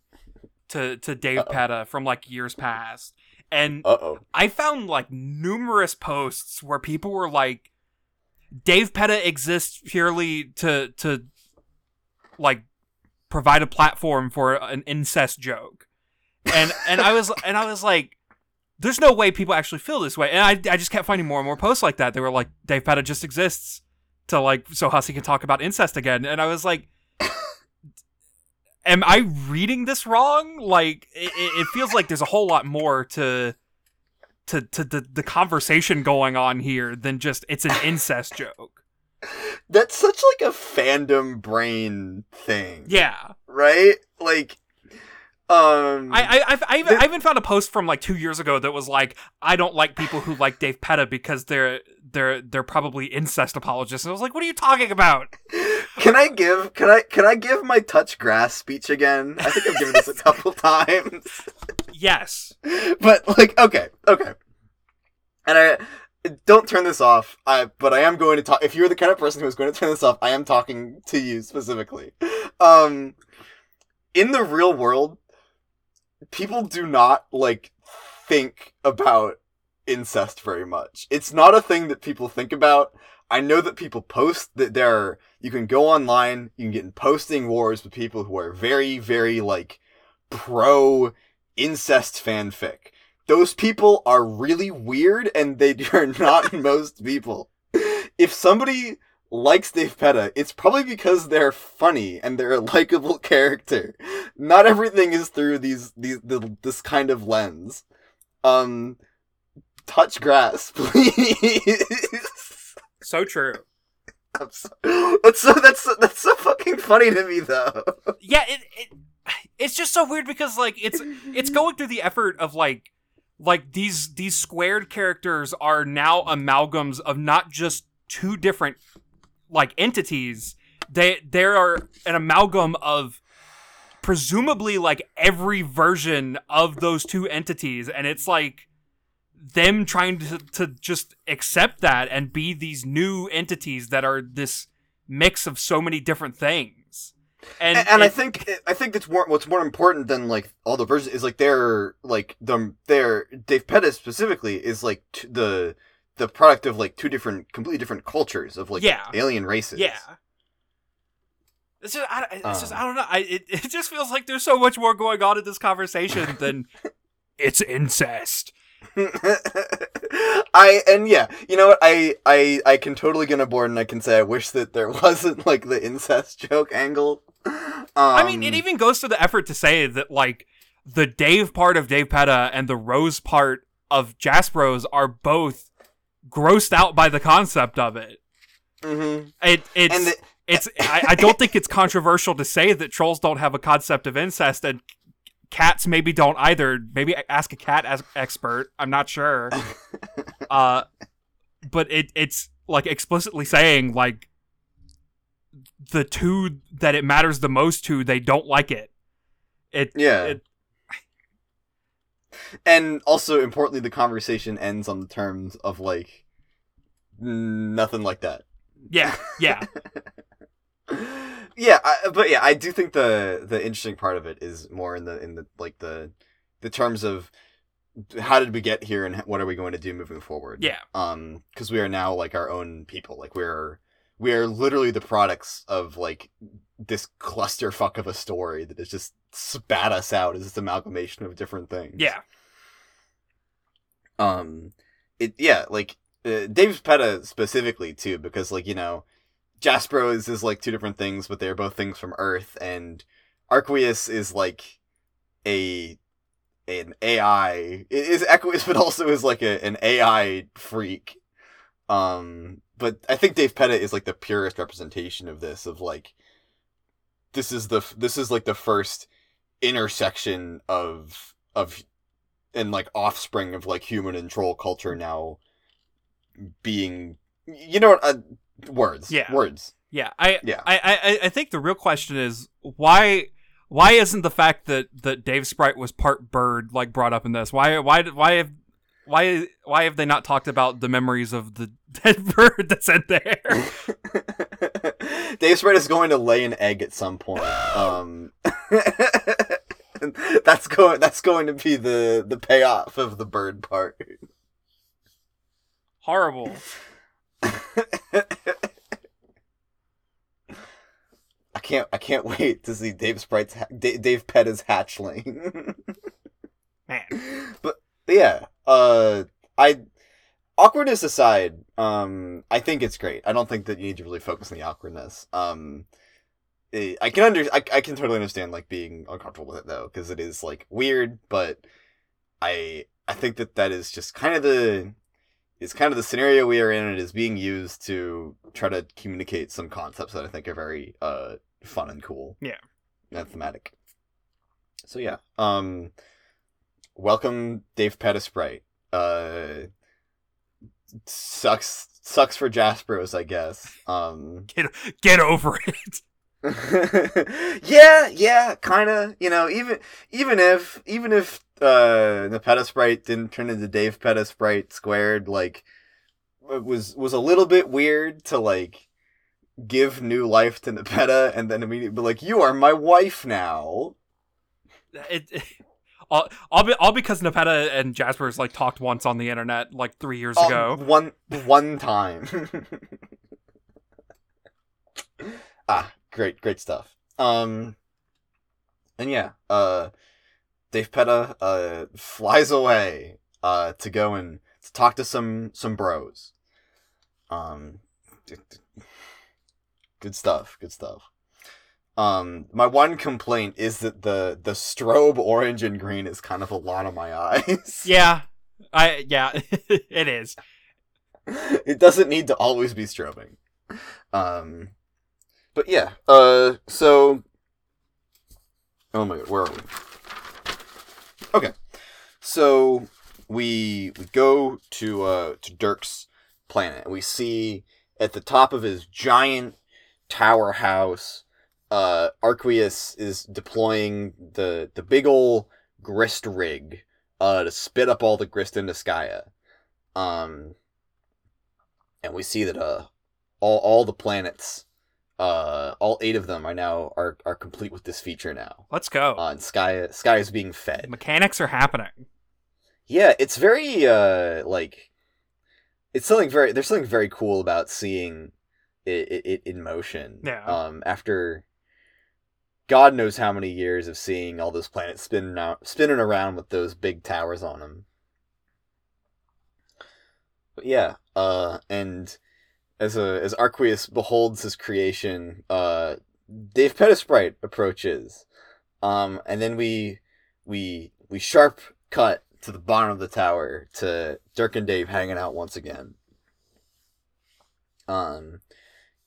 to to Davepeta from, like, years past. And Uh-oh. I found, like, numerous posts where people were like, Davepeta exists purely to, to like, provide a platform for an incest joke. And and I was and I was like, there's no way people actually feel this way. And I I just kept finding more and more posts like that. They were like, Davepeta just exists to, like, so Hussey can talk about incest again. And I was like, am I reading this wrong? Like, it, it feels like there's a whole lot more to to to the, the conversation going on here than just it's an incest joke. That's such, like, a fandom brain thing. Yeah. Right? Like, Um, I, I, I've, I, even, th- I even found a post from, like, two years ago that was like, I don't like people who like Davepeta because they're they're they're probably incest apologists. And I was like, what are you talking about? Can I give can I can I give my touch grass speech again? I think I've given this a couple times. Yes, but, like, okay, okay, and I don't turn this off. I but I am going to talk. If you're the kind of person who is going to turn this off, I am talking to you specifically. Um, in the real world, people do not, like, think about incest very much. It's not a thing that people think about. I know that people post that there are, you can go online, you can get in posting wars with people who are very, very, like, pro-incest fanfic. Those people are really weird, and they are not most people. If somebody likes Davepeta, it's probably because they're funny and they're a likable character. Not everything is through these these the, this kind of lens. Um, touch grass, please. So true. I'm so, that's so that's so, that's so fucking funny to me, though. Yeah, it, it it's just so weird because, like, it's it's going through the effort of, like, like these these squared characters are now amalgams of not just two different, like, entities. They they are an amalgam of presumably, like, every version of those two entities, and it's like them trying to, to just accept that and be these new entities that are this mix of so many different things. And and, and it, I think I think that's more, what's more important than, like, all the versions is, like, they're like them they're Davepeta specifically is, like, t- the the product of, like, two different completely different cultures of, like, yeah. alien races. Yeah. It's just, I, it's um. just, I don't know. I, it, it just feels like there's so much more going on in this conversation than it's incest. I, and yeah, you know what? I, I, I can totally get aboard, and I can say I wish that there wasn't, like, the incest joke angle. Um, I mean, it even goes to the effort to say that, like, the Dave part of Davepeta and the Rose part of Jasprose are both grossed out by the concept of it. Mm-hmm. It, it's... And the- It's. I, I don't think it's controversial to say that trolls don't have a concept of incest, and cats maybe don't either. Maybe ask a cat as expert. I'm not sure. Uh, but it it's like explicitly saying, like, the two that it matters the most to, they don't like it. It yeah. It, and also importantly, the conversation ends on the terms of, like, nothing like that. Yeah. Yeah. Yeah, I, but yeah, I do think the the interesting part of it is more in the in the like the the terms of how did we get here and what are we going to do moving forward? Yeah, um, because we are now, like, our own people. Like, we're we are literally the products of, like, this clusterfuck of a story that has just spat us out as this amalgamation of different things. Yeah. Um, it yeah like uh, Davepeta specifically too, because, like, you know, Jasprose is, like, two different things, but they're both things from Earth, and Arquius is, like, a an A I. It is Equius, but also is, like, a an A I freak. Um, but I think Davepeta is, like, the purest representation of this. Of, like, this is the this is like the first intersection of of and, like, offspring of, like, human and troll culture now being, you know, a. Words. Yeah. Words. Yeah. I, yeah. I, I I think the real question is why why isn't the fact that, that Davesprite was part bird, like, brought up in this? Why why why have why why have they not talked about the memories of the dead bird that's in there? Davepetasprite is going to lay an egg at some point. Um, that's going. That's going to be the the payoff of the bird part. Horrible. I can't. I can't wait to see Davesprite's ha- D- Davepeta's hatchling. Man, but yeah. Uh, I. Awkwardness aside, um, I think it's great. I don't think that you need to really focus on the awkwardness. Um, it, I can under, I, I can totally understand like being uncomfortable with it though, because it is like weird. But I, I think that that is just kind of the, it's kind of the scenario we are in, and it is being used to try to communicate some concepts that I think are very uh fun and cool. Yeah, and thematic. So yeah, um, welcome Davepetasprite. Uh. Sucks, sucks for Jasprose, I guess. Um, get get over it. yeah, yeah, kind of. You know, even even if even if uh, Nepeta didn't turn into Davepetasprite squared, like it was was a little bit weird to like give new life to Nepeta and then immediately be like, "You are my wife now." It. it... All, all, be, all because Nepeta and Jasper's like talked once on the internet like three years um, ago. One one time. ah, great, great stuff. Um, and yeah, uh, Davepeta uh flies away uh to go and to talk to some some bros. Um, good stuff. Good stuff. Um, my one complaint is that the, the strobe orange and green is kind of a lot on my eyes. Yeah, I yeah, it is. It doesn't need to always be strobing. Um, but yeah, uh, so, oh my god, where are we? Okay, so we we go to uh to Dirk's planet. We see at the top of his giant tower house. Uh, Arquius is deploying the the big ol' grist rig uh, to spit up all the grist into Skaia. Um, and we see that uh, all all the planets, uh, all eight of them are now are, are complete with this feature now. Let's go. Uh, and Skaia, Skaia is being fed. Mechanics are happening. Yeah, it's very uh, like it's something very there's something very cool about seeing it, it, it in motion. Yeah. Um, after. God knows how many years of seeing all those planets spinning out, spinning around with those big towers on them. But yeah, uh, and as a, as Arquius beholds his creation, uh, Davepetasprite approaches, um, and then we we we sharp cut to the bottom of the tower to Dirk and Dave hanging out once again. Um.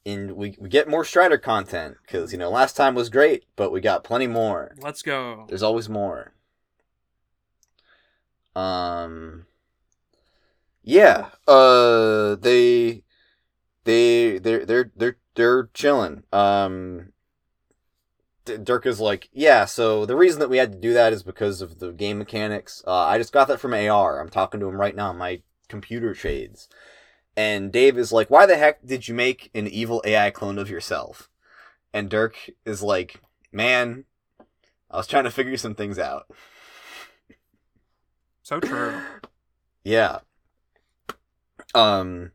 And we, we get more Strider content, because, you know, last time was great, but we got plenty more. Let's go. There's always more. Um, yeah, uh, they, they, they're, they're, they're, they're chilling. Um, Dirk is like, yeah, so the reason that we had to do that is because of the game mechanics. Uh, I just got that from A R. I'm talking to him right now. My computer shades. And Dave is like, why the heck did you make an evil A I clone of yourself? And Dirk is like, man, I was trying to figure some things out. So true. Yeah. Um,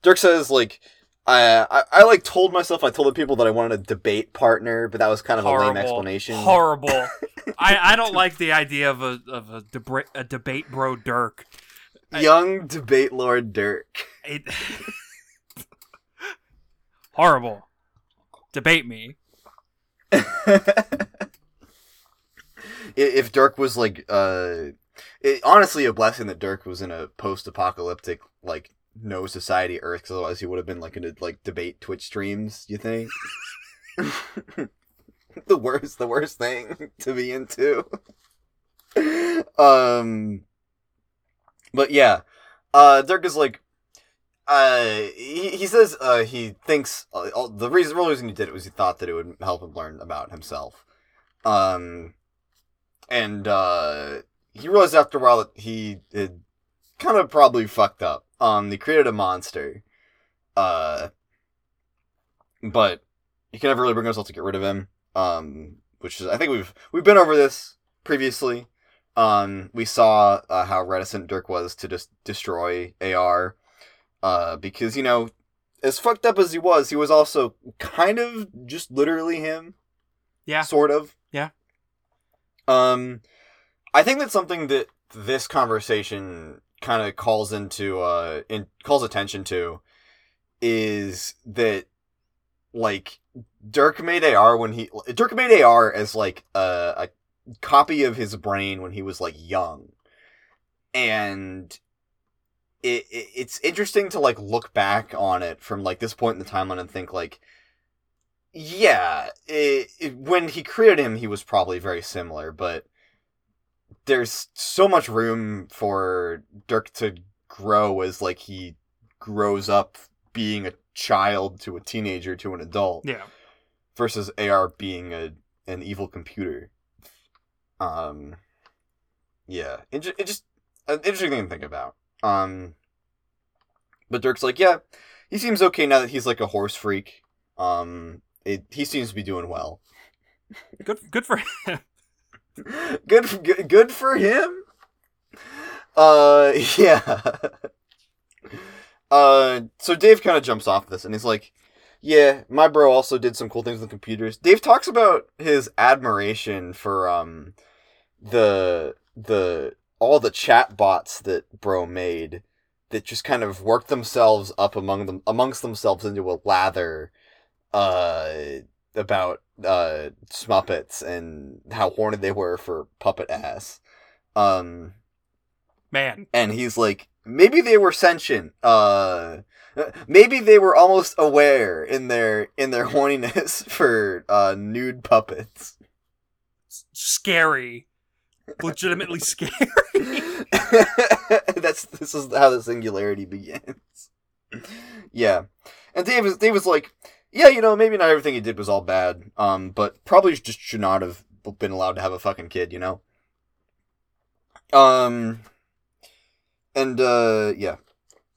Dirk says, like, I, I, I, like, told myself, I told the people that I wanted a debate partner, but that was kind of horrible, a lame explanation. Horrible. I, I don't like the idea of a of a, debra- a debate bro Dirk. Young I, debate lord Dirk. It, horrible. Debate me. If Dirk was like, uh, it, honestly, a blessing that Dirk was in a post-apocalyptic, like no society Earth, because otherwise he would have been like in like debate Twitch streams. You think? the worst, the worst thing to be into. um. But yeah, uh, Dirk is like, uh, he, he says uh, he thinks, uh, all, the reason the reason he did it was he thought that it would help him learn about himself. Um, and uh, he realized after a while that he had kind of probably fucked up. Um, he created a monster. Uh, but He can never really bring himself to get rid of him. Um, which is, I think we've we've been over this previously. Um, we saw uh, how reticent Dirk was to just destroy A R, uh, because, you know, as fucked up as he was, he was also kind of just literally him. Yeah. Sort of. Yeah. Um, I think that's something that this conversation kind of calls into, uh, in, calls attention to, is that, like, Dirk made A R when he, Dirk made A R as, like, a, a copy of his brain when he was, like, young, and it, it it's interesting to, like, look back on it from, like, this point in the timeline and think, like, yeah, it, it, when he created him, he was probably very similar, but there's so much room for Dirk to grow as, like, he grows up being a child to a teenager to an adult. Yeah. Versus A R being a an evil computer. Um, yeah, it just, it just an interesting thing to think about. Um, but Dirk's like, yeah, he seems okay now that he's like a horse freak. Um, it, he seems to be doing well. Good, good for him. good, for, good, good for him. Uh, yeah. uh, so Dave kind of jumps off this and he's like, yeah, my bro also did some cool things with computers. Dave talks about his admiration for, um, the, the, all the chat bots that bro made that just kind of worked themselves up among them, amongst themselves into a lather, uh, about, uh, Smuppets and how horny they were for puppet ass. Um, man. And he's like, maybe they were sentient, uh, maybe they were almost aware in their in their horniness for uh, nude puppets. Scary, legitimately scary. That's this is how the singularity begins. Yeah, and Dave was Dave was like, yeah, you know, maybe not everything he did was all bad, um, but probably just should not have been allowed to have a fucking kid, you know. Um, and uh, yeah.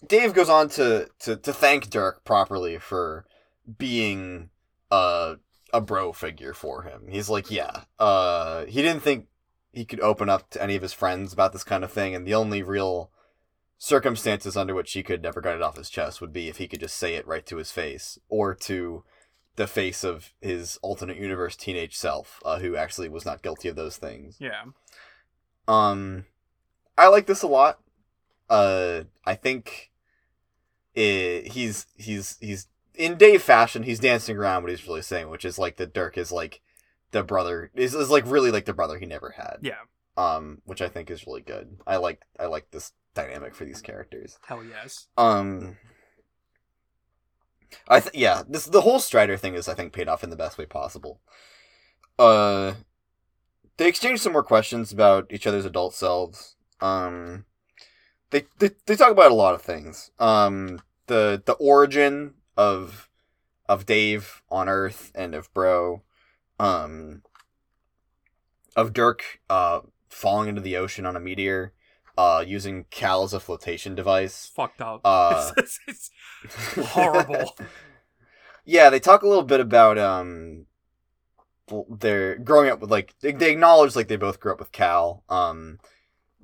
Dave goes on to, to, to thank Dirk properly for being uh, a bro figure for him. He's like, yeah, uh, he didn't think he could open up to any of his friends about this kind of thing, and the only real circumstances under which he could never get it off his chest would be if he could just say it right to his face, or to the face of his alternate universe teenage self, uh, who actually was not guilty of those things. Yeah. Um, I like this a lot. Uh, I think... It, he's he's he's in Dave fashion. He's dancing around what he's really saying, which is like that Dirk is like the brother is, is like really like the brother he never had. Yeah. Um, which I think is really good. I like I like this dynamic for these characters. Hell yes. Um. I th- yeah. This the whole Strider thing is I think paid off in the best way possible. Uh, they exchange some more questions about each other's adult selves. Um. They, they they talk about a lot of things. Um, the the origin of of Dave on Earth and of Bro, um, of Dirk uh falling into the ocean on a meteor, uh using Cal as a flotation device. Fucked up. Uh, it's, it's, it's horrible. Yeah, they talk a little bit about um their growing up with like they, they acknowledge like they both grew up with Cal. Um,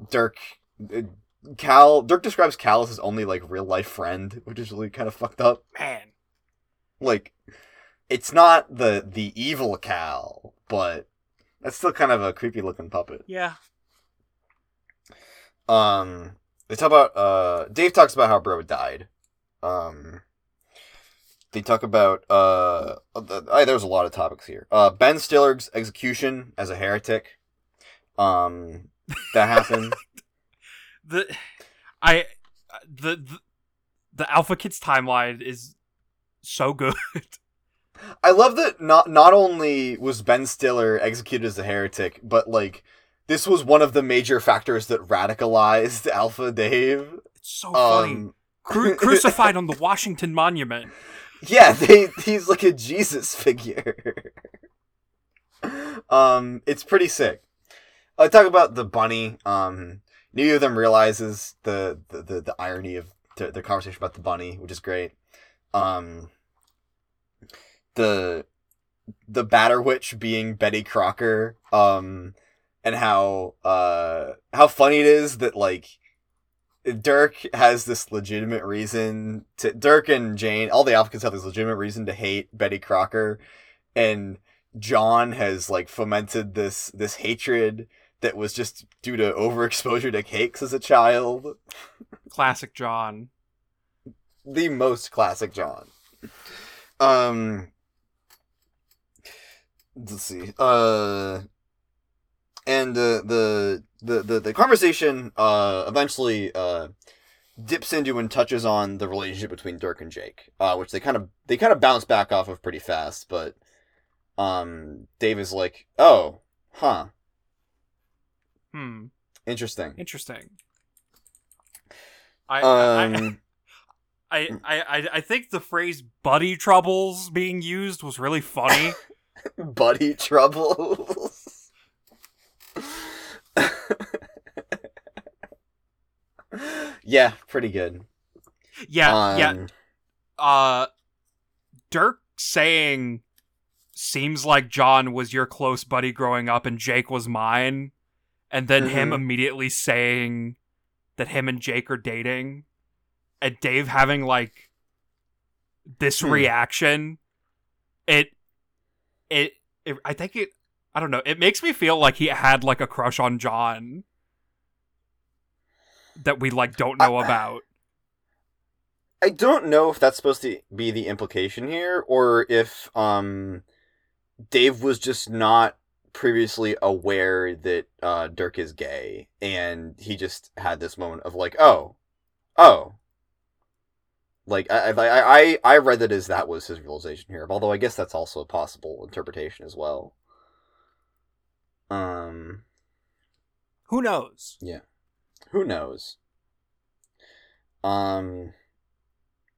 Dirk. It, Cal Dirk describes Cal as his only like real life friend, which is really kind of fucked up. Man, like it's not the the evil Cal, but that's still kind of a creepy looking puppet. Yeah. Um, they talk about uh Dave talks about how Bro died. Um, they talk about uh I, there's a lot of topics here. Uh, Ben Stiller's execution as a heretic. Um, that happened. The, I, the, the, the Alpha Kids timeline is so good. I love that not, not only was Ben Stiller executed as a heretic, but like, this was one of the major factors that radicalized Alpha Dave. It's so um, funny. Cru- crucified on the Washington Monument. Yeah, they, he's like a Jesus figure. um, it's pretty sick. I talk about the bunny, um... Neither of them realizes the, the, the, the irony of the, the conversation about the bunny, which is great. Um, the the Batter Witch being Betty Crocker, um, and how uh, how funny it is that, like, Dirk has this legitimate reason to... Dirk and Jane, all the Alphacons have this legitimate reason to hate Betty Crocker, and John has, like, fomented this this hatred that was just due to overexposure to cakes as a child. Classic John. The most classic John. Um... Let's see. Uh, and uh, the, the the the conversation uh, eventually uh, dips into and touches on the relationship between Dirk and Jake, uh, which they kind of they kind of bounce back off of pretty fast. But um, Dave is like, "Oh, huh, hmm, interesting, interesting." I um, I, I I I think the phrase "buddy troubles" being used was really funny. Buddy troubles. Yeah, pretty good. Yeah, um, yeah. Uh, Dirk saying, "Seems like John was your close buddy growing up and Jake was mine," and then mm-hmm. him immediately saying that him and Jake are dating, and Dave having, like, this hmm. reaction, it It, it, I think it, I don't know, it makes me feel like he had, like, a crush on John that we, like, don't know I, about. I don't know if that's supposed to be the implication here, or if, um, Dave was just not previously aware that, uh, Dirk is gay, and he just had this moment of, like, oh, oh. Like, I, I I I read that as that was his realization here, although I guess that's also a possible interpretation as well. Um, Who knows? Yeah. Who knows? Um,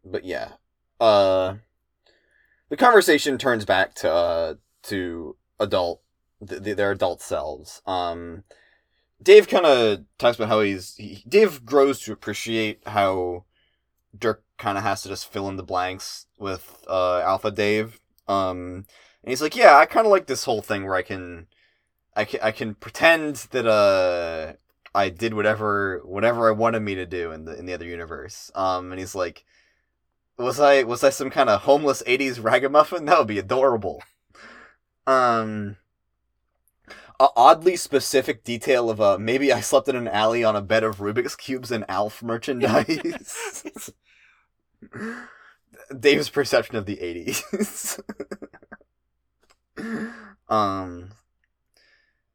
but yeah. Uh, the conversation turns back to, uh, to adult, th- th- their adult selves. Um, Dave kind of talks about how he's... He, Dave grows to appreciate how Dirk kind of has to just fill in the blanks with uh, Alpha Dave, um, and he's like, "Yeah, I kind of like this whole thing where I can, I can, I can pretend that uh, I did whatever, whatever I wanted me to do in the in the other universe." Um, and he's like, "Was I was I some kind of homeless eighties ragamuffin? That would be adorable." Um, a oddly specific detail of uh, maybe I slept in an alley on a bed of Rubik's cubes and Alf merchandise. Dave's perception of the eighties. um,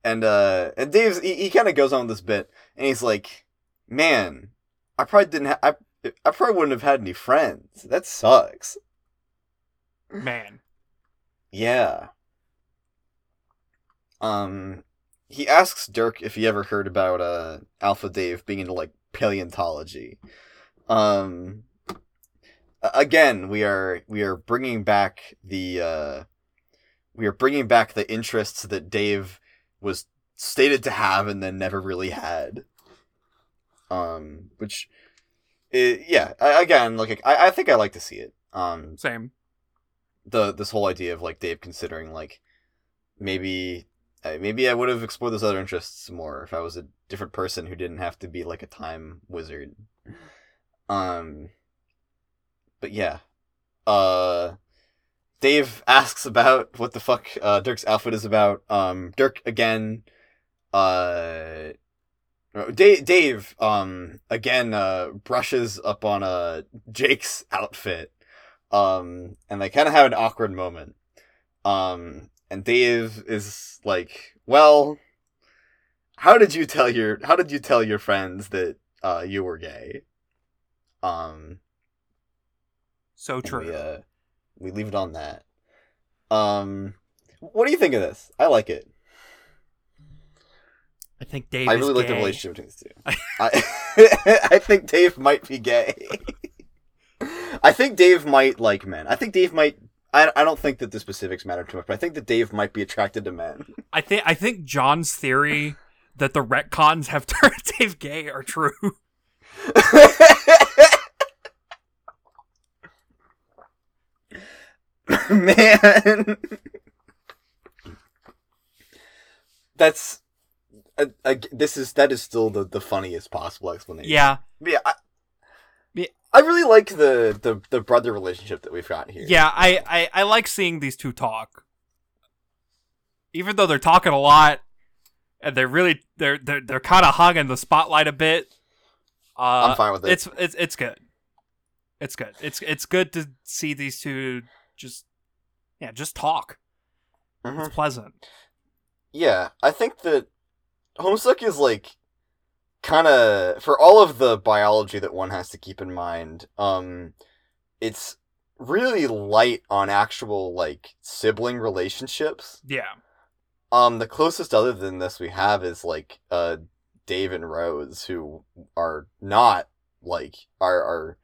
and uh, and Dave's he, he kind of goes on with this bit, and he's like, "Man, I probably didn't. Ha- I I probably wouldn't have had any friends. That sucks." Man. Yeah. Um, he asks Dirk if he ever heard about uh Alpha Dave being into, like, paleontology. Um. Again, we are we are bringing back the uh, we are bringing back the interests that Dave was stated to have and then never really had. Um, which, it, yeah, I, again, like I, I think I like to see it. Um, Same. The this whole idea of, like, Dave considering, like, maybe maybe I would have explored those other interests more if I was a different person who didn't have to be, like, a time wizard. Um. But yeah, uh, Dave asks about what the fuck uh, Dirk's outfit is about. Um, Dirk, again, uh, Dave, Dave um, again, uh, brushes up on uh, Jake's outfit, um, and they kind of have an awkward moment. Um, and Dave is like, "Well, how did you tell your how did you tell your friends that uh, you were gay?" Um. So true. We, uh, we leave it on that. Um, what do you think of this? I like it. I think Dave I really is like gay. the relationship between the two. I, I think Dave might be gay. I think Dave might like men. I think Dave might... I, I don't think that the specifics matter too much, but I think that Dave might be attracted to men. I think I think John's theory that the retcons have turned Dave gay are true. Man. that's I, I, this is that is still the, the funniest possible explanation. Yeah, yeah. I, yeah. I really like the, the, the brother relationship that we've got here. Yeah, I, I, I like seeing these two talk, even though they're talking a lot, and they're really they're they're they're kind of hogging the spotlight a bit. Uh, I'm fine with it. It's it's it's good. It's good. It's it's good to see these two just yeah just talk. Mm-hmm. It's pleasant. Yeah, I think that Homestuck is, like, kind of, for all of the biology that one has to keep in mind, um, it's really light on actual, like, sibling relationships. Yeah. Um, the closest other than this we have is, like, uh, Dave and Rose, who are not, like, are, are,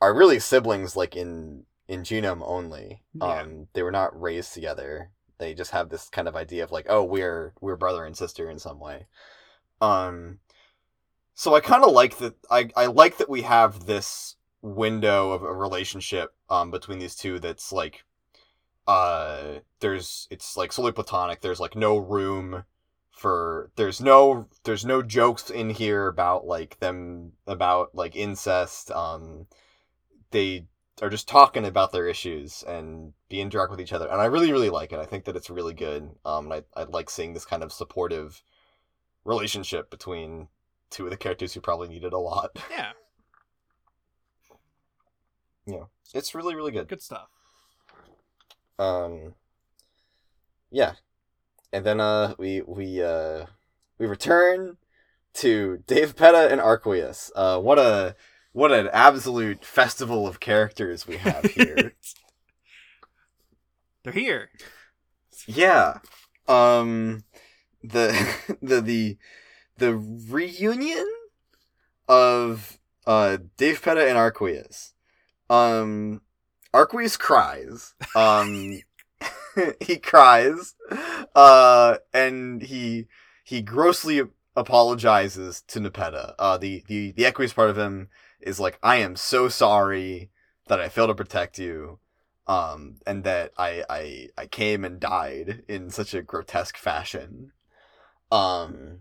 are really siblings, like, in, in genome only. Yeah. Um, they were not raised together. They just have this kind of idea of like, oh, we're we're brother and sister in some way. Um, so I kind of like that. I, I like that we have this window of a relationship um, between these two that's like, uh, there's it's like solely platonic. There's like no room for there's no there's no jokes in here about like them about like incest. Um, they. Are just talking about their issues and being direct with each other. And I really, really like it. I think that it's really good. Um, and I, I like seeing this kind of supportive relationship between two of the characters who probably need it a lot. Yeah. Yeah. It's really, really good. Good stuff. Um, yeah. And then, uh, we, we, uh, we return to Davepeta and Arquius. Uh, what a... What an absolute festival of characters we have here. They're here. Yeah. Um, the, the, the, the reunion of, uh, Davepeta and Arquius. Um, Arquius cries. Um, he cries. Uh, and he, he grossly apologizes to Nepeta. Uh, the, the, the Equius part of him is like, I am so sorry that I failed to protect you, um, and that I, I I came and died in such a grotesque fashion. Um,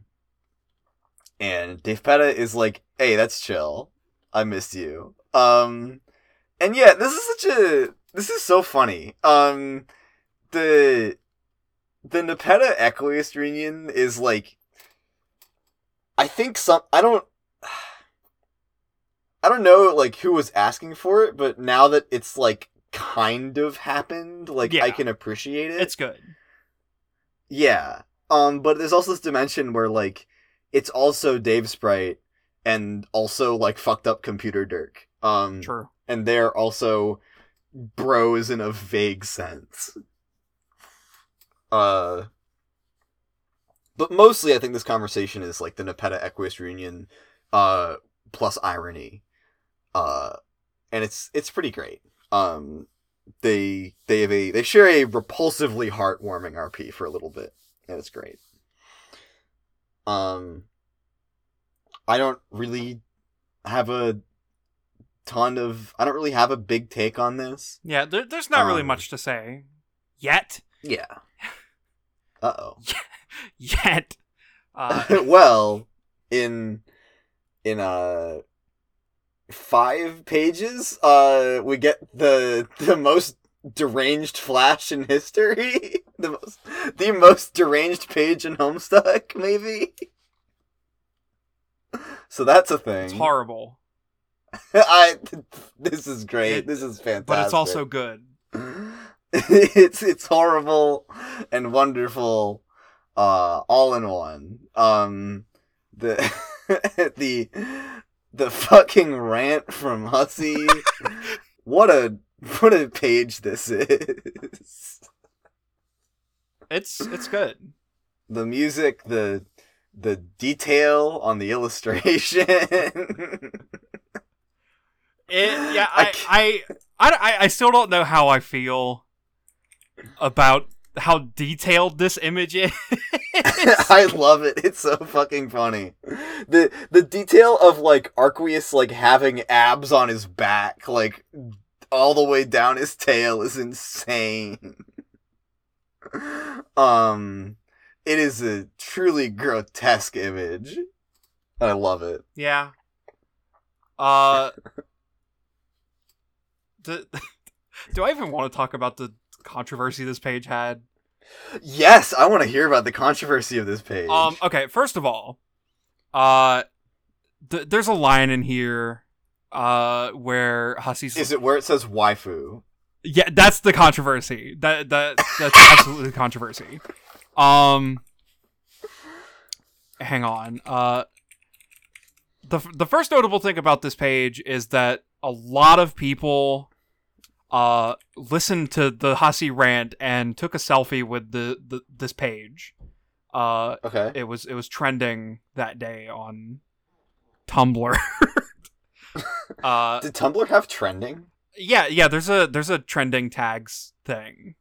and Davepeta is like, hey, that's chill. I missed you. Um, and yeah, this is such a... This is so funny. Um, the... The Nepeta Equius reunion is like... I think some... I don't... I don't know, like, who was asking for it, but now that it's, like, kind of happened, like, yeah. I can appreciate it. It's good. Yeah. Um, but there's also this dimension where, like, it's also Davepetasprite and also, like, fucked up computer Dirk. Um, True. And they're also bros in a vague sense. Uh, but mostly I think this conversation is, like, the Nepeta Equius reunion, uh, plus irony. Uh, and it's it's pretty great. Um, they they have a they share a repulsively heartwarming R P for a little bit, and it's great. Um, I don't really have a ton of I don't really have a big take on this. Yeah, there, there's not um, really much to say yet. Yeah. Uh oh. Yet. Uh... well, in in a. Five pages, uh, we get the the most deranged flash in history. the most the most deranged page in Homestuck, maybe. So that's a thing. It's horrible. I this is great. It, this is fantastic. But it's also good. it's it's horrible and wonderful, uh, all in one. Um, the the. The fucking rant from Hussey. what a what a page this is. It's it's good. The music, the the detail on the illustration. it, yeah, I I, I I I still don't know how I feel about how detailed this image is. I love it. It's so fucking funny. The the detail of like Arquius like having abs on his back, like all the way down his tail, is insane. um it is a truly grotesque image. I love it. Yeah. Uh, do, do I even want to talk about the controversy this page had? Yes, I want to hear about the controversy of this page. Um. Okay, first of all, uh, th- there's a line in here uh, where Hussey's... Is it where it says waifu? Yeah, that's the controversy. That that That's absolutely the controversy. Um, hang on. Uh, the the first notable thing about this page is that a lot of people uh listened to the Hussey rant and took a selfie with the, the this page. Uh, okay. It was it was trending that day on Tumblr. uh, Did Tumblr have trending? Yeah, yeah. There's a there's a trending tags thing.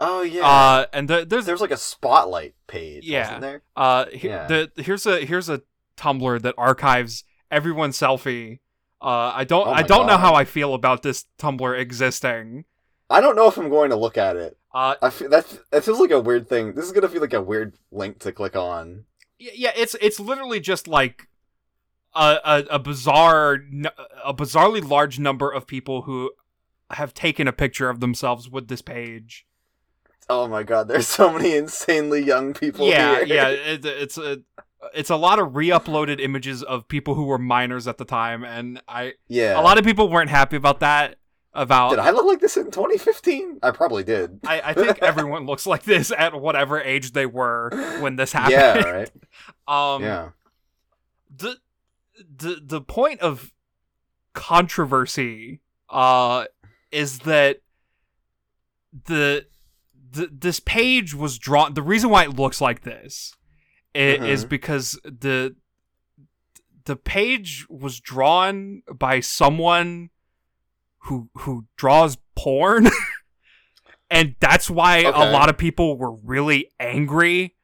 Oh yeah, uh, and the, there's there's like a spotlight page, yeah. Wasn't there? Uh, he, yeah. The, here's a here's a Tumblr that archives everyone's selfie. Uh, I don't oh I don't God. know how I feel about this Tumblr existing. I don't know if I'm going to look at it. Uh, I feel, that that feels like a weird thing. This is gonna feel like a weird link to click on. Yeah, it's it's literally just like a a, a bizarre a bizarrely large number of people who have taken a picture of themselves with this page. Oh my God! There's so many insanely young people. Yeah, here. yeah. It, it's a, it's a lot of re-uploaded images of people who were minors at the time, and I. Yeah. A lot of people weren't happy about that. About did I look like this in twenty fifteen? I probably did. I, I think everyone looks like this at whatever age they were when this happened. Yeah. Right. um, yeah. The the the point of controversy, uh, is that the. Th- this page was drawn... The reason why it looks like this is, mm-hmm. is because the the page was drawn by someone who who draws porn. And that's why okay. a lot of people were really angry,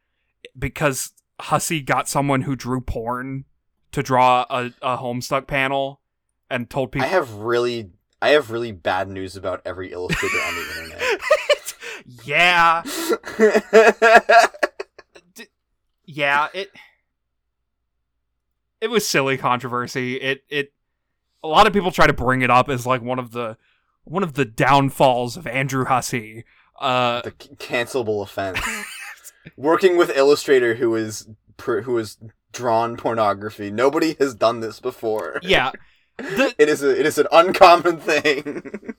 because Hussey got someone who drew porn to draw a, a Homestuck panel and told people... I have really, I have really bad news about every illustrator on the internet. Yeah. D- yeah, it it was silly controversy. It it a lot of people try to bring it up as like one of the one of the downfalls of Andrew Hussey. Uh the c- cancelable offense. Working with illustrator who is pr- who is drawn pornography. Nobody has done this before. Yeah. The- it is a, it is an uncommon thing.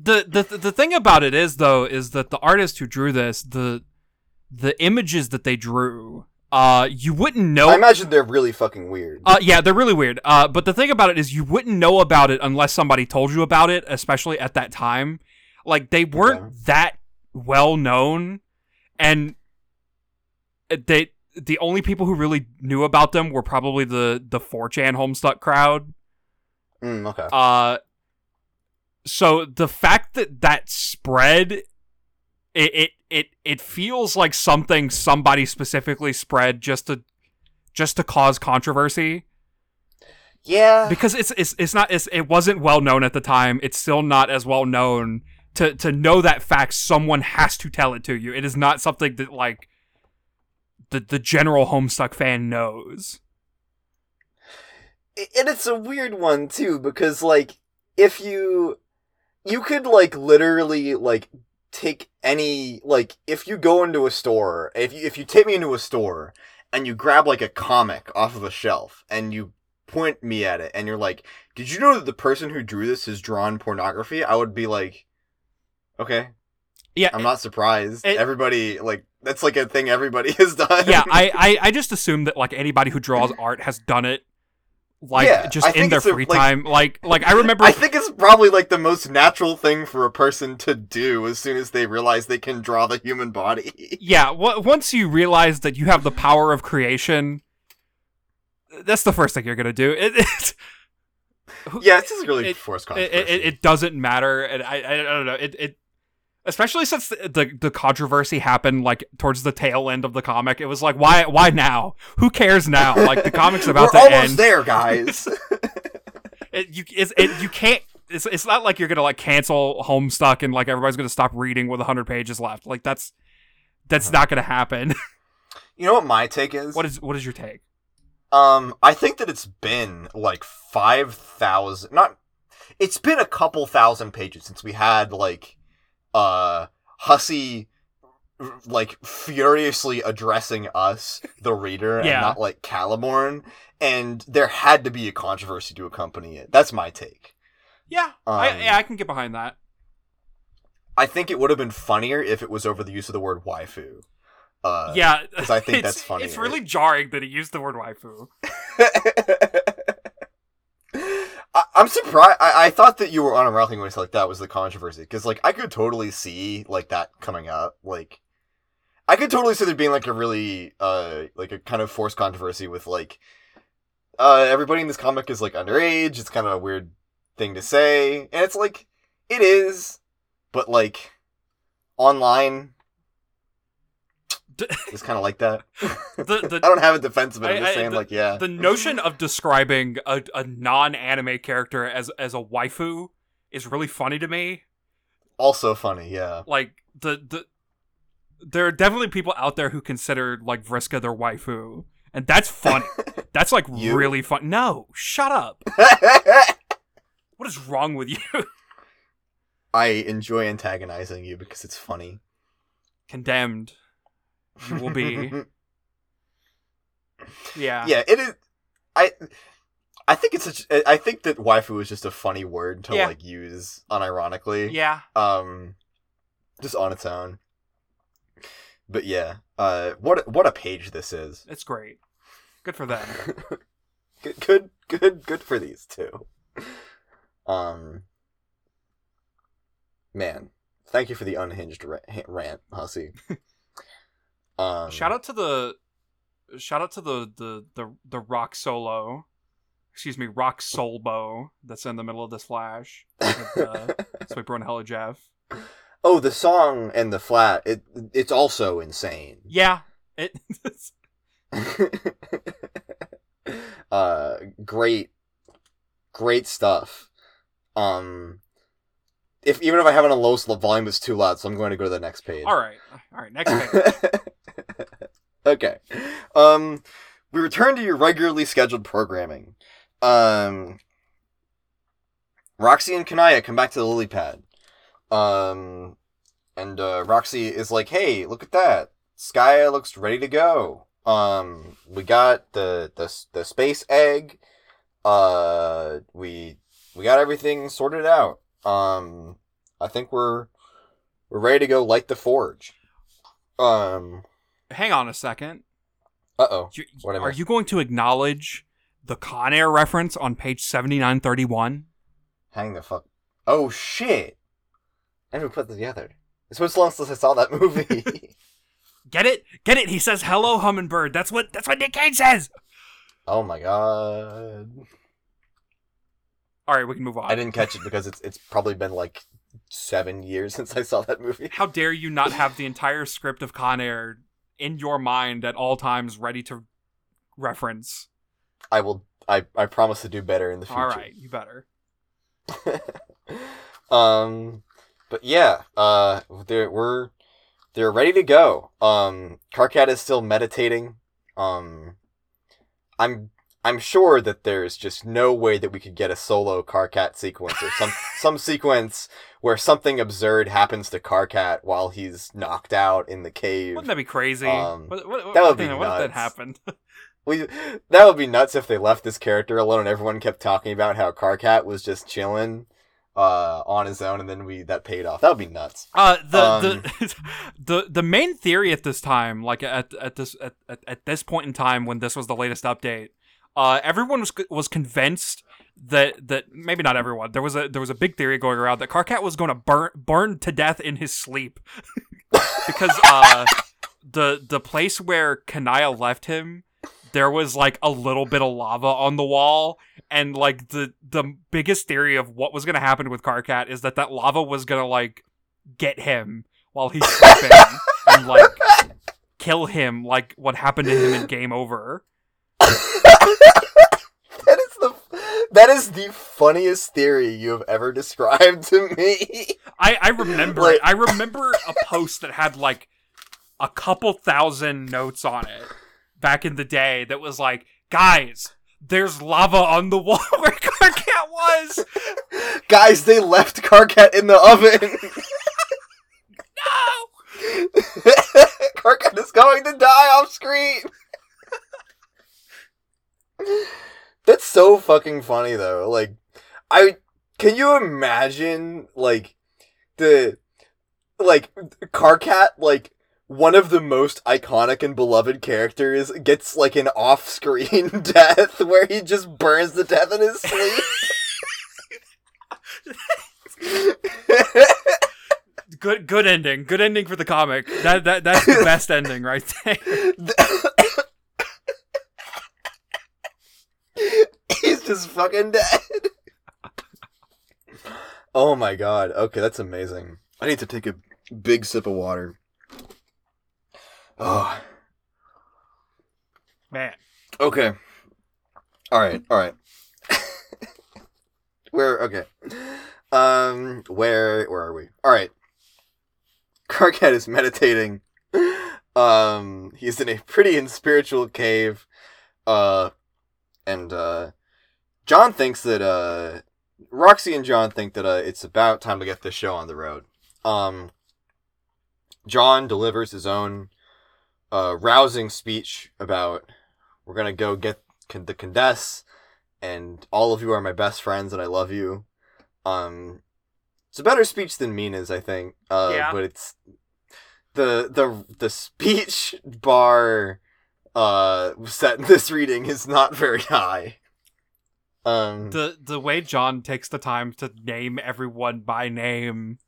The, the the thing about it is, though, is that the artist who drew this, the the images that they drew, uh, you wouldn't know... I imagine they're really fucking weird. Uh, yeah, they're really weird. Uh, but the thing about it is you wouldn't know about it unless somebody told you about it, especially at that time. Like, they weren't okay. that well-known, and they the only people who really knew about them were probably the, the four chan Homestuck crowd. Mm, okay. Uh... So the fact that that spread, it, it it it feels like something somebody specifically spread just to just to cause controversy. Yeah, because it's it's it's not it's, it wasn't well known at the time. It's still not as well known. To to know that fact, someone has to tell it to you. It is not something that like the the general Homestuck fan knows. And it's a weird one too, because like if you. You could, like, literally, like, take any, like, if you go into a store, if you, if you take me into a store, and you grab, like, a comic off of a shelf, and you point me at it, and you're like, did you know that the person who drew this has drawn pornography? I would be like, okay. Yeah. I'm it, not surprised. It, everybody, like, that's, like, a thing everybody has done. Yeah, I, I, I just assume that, like, anybody who draws art has done it. Like, yeah, just in their free a, like, time. Like, like I remember... I think it's probably, like, the most natural thing for a person to do as soon as they realize they can draw the human body. Yeah, w- once you realize that you have the power of creation, that's the first thing you're gonna do. It, it, yeah, it's just really it, forced controversy. It, it, it doesn't matter, and I, I don't know. It, it Especially since the, the the controversy happened, like, towards the tail end of the comic. It was like, why why now? Who cares now? Like, the comic's about to end. We're almost there, guys. it, you, it's, it, you can't... It's it's not like you're gonna, like, cancel Homestuck and, like, everybody's gonna stop reading with one hundred pages left. Like, that's... That's uh-huh. not gonna happen. You know what my take is? What is what is your take? Um, I think that it's been like five thousand. Not, it's been a couple thousand pages since we had like, uh, Hussey, like furiously addressing us, the reader, yeah. and not like Caliborn. And there had to be a controversy to accompany it. That's my take. Yeah, um, I, yeah, I can get behind that. I think it would have been funnier if it was over the use of the word waifu. Uh, yeah, because I think that's funny. It's really jarring that he used the word waifu. I, I'm surprised. I, I thought that you were on a rocking horse like that was the controversy, because like I could totally see like that coming up. Like I could totally see there being like a really uh like a kind of forced controversy with like uh everybody in this comic is like underage. It's kind of a weird thing to say, and it's like it is, but like online. It's kind of like that. the, the, I don't have a defense of it. I'm just saying, I, the, like, yeah. The notion of describing a, a non-anime character as as a waifu is really funny to me. Also funny, yeah. Like the the there are definitely people out there who consider like Vriska their waifu, and that's funny. That's like you? Really fun. No, shut up. What is wrong with you? I enjoy antagonizing you because it's funny. Condemned. Will be. Yeah. Yeah, it is. I I think it's such, I think that waifu is just a funny word to yeah. like use unironically. Yeah. Um just on its own. But yeah. Uh what what a page this is. It's great. Good for them. good good good good for these two. Um Man, thank you for the unhinged ra- rant, Hussey. Um, shout out to the, shout out to the, the, the, the rock solo, excuse me, rock solbo that's in the middle of this flash. With, uh, Sweet Bro and Hello Jeff. Oh, the song and the flat, it it's also insane. Yeah. It. uh, great, great stuff. Um, if even if I have it on low, the volume is too loud, so I'm going to go to the next page. All right, all right, next page. Okay. Um, we return to your regularly scheduled programming. Um, Roxy and Kanaya come back to the lily pad. Um, and uh, Roxy is like, hey, look at that. Skaia looks ready to go. Um, we got the, the, the space egg. Uh, we, we got everything sorted out. Um, I think we're, we're ready to go light the forge. Um... Hang on a second. Uh-oh. You, are you going to acknowledge the Con Air reference on page seventy-nine thirty-one? Hang the fuck. Oh, shit. I didn't put this together. It's been so long since I saw that movie. Get it? Get it? He says, hello, hummingbird. That's what That's what Nick Cage says. Oh, my God. All right, we can move on. I didn't catch it because it's it's probably been like... seven years since I saw that movie. How dare you not have the entire script of Con Air in your mind at all times, ready to reference? I will. I, I promise to do better in the future. All right, you better. um, but yeah, uh, they're we're they're ready to go. Um, Karkat is still meditating. Um, I'm. I'm sure that there's just no way that we could get a solo Karkat sequence or some some sequence where something absurd happens to Karkat while he's knocked out in the cave. Wouldn't that be crazy? Um, what, what, what, that would be nuts. What if that happened? we, that would be nuts if they left this character alone and everyone kept talking about how Karkat was just chilling uh, on his own and then we that paid off. That would be nuts. Uh, the, um, the, the the main theory at this time, like at at this at, at this point in time when this was the latest update, Uh, everyone was was convinced that that maybe not everyone. There was a there was a big theory going around that Karkat was going to burn burn to death in his sleep because uh, the the place where Kanaya left him, there was like a little bit of lava on the wall, and like the the biggest theory of what was going to happen with Karkat is that that lava was going to like get him while he's sleeping and like kill him, like what happened to him in Game Over. That is the that is the funniest theory you have ever described to me. I, I remember like... I remember a post that had like a couple thousand notes on it back in the day that was like, guys, there's lava on the wall where Karkat was. Guys, they left Karkat in the oven. No! Karkat is going to die off screen. That's so fucking funny, though. Like, I... Can you imagine, like, the... Like, Karkat, like, one of the most iconic and beloved characters gets, like, an off-screen death where he just burns to death in his sleep? Good good ending. Good ending for the comic. That that That's the best ending right there. He's just fucking dead. Oh my god. Okay, that's amazing. I need to take a big sip of water. Oh. Man. Okay. Alright, alright. Where, okay. Um, where, where are we? Alright. Karkat is meditating. Um, he's in a pretty and spiritual cave. Uh, and, uh, John thinks that, uh, Roxy and John think that uh, it's about time to get this show on the road. Um, John delivers his own uh, rousing speech about, we're going to go get con- the Condess, and all of you are my best friends, and I love you. Um, it's a better speech than Meenah's, I think. Uh, yeah. But it's... The, the, the speech bar uh, set in this reading is not very high. Um, the the way John takes the time to name everyone by name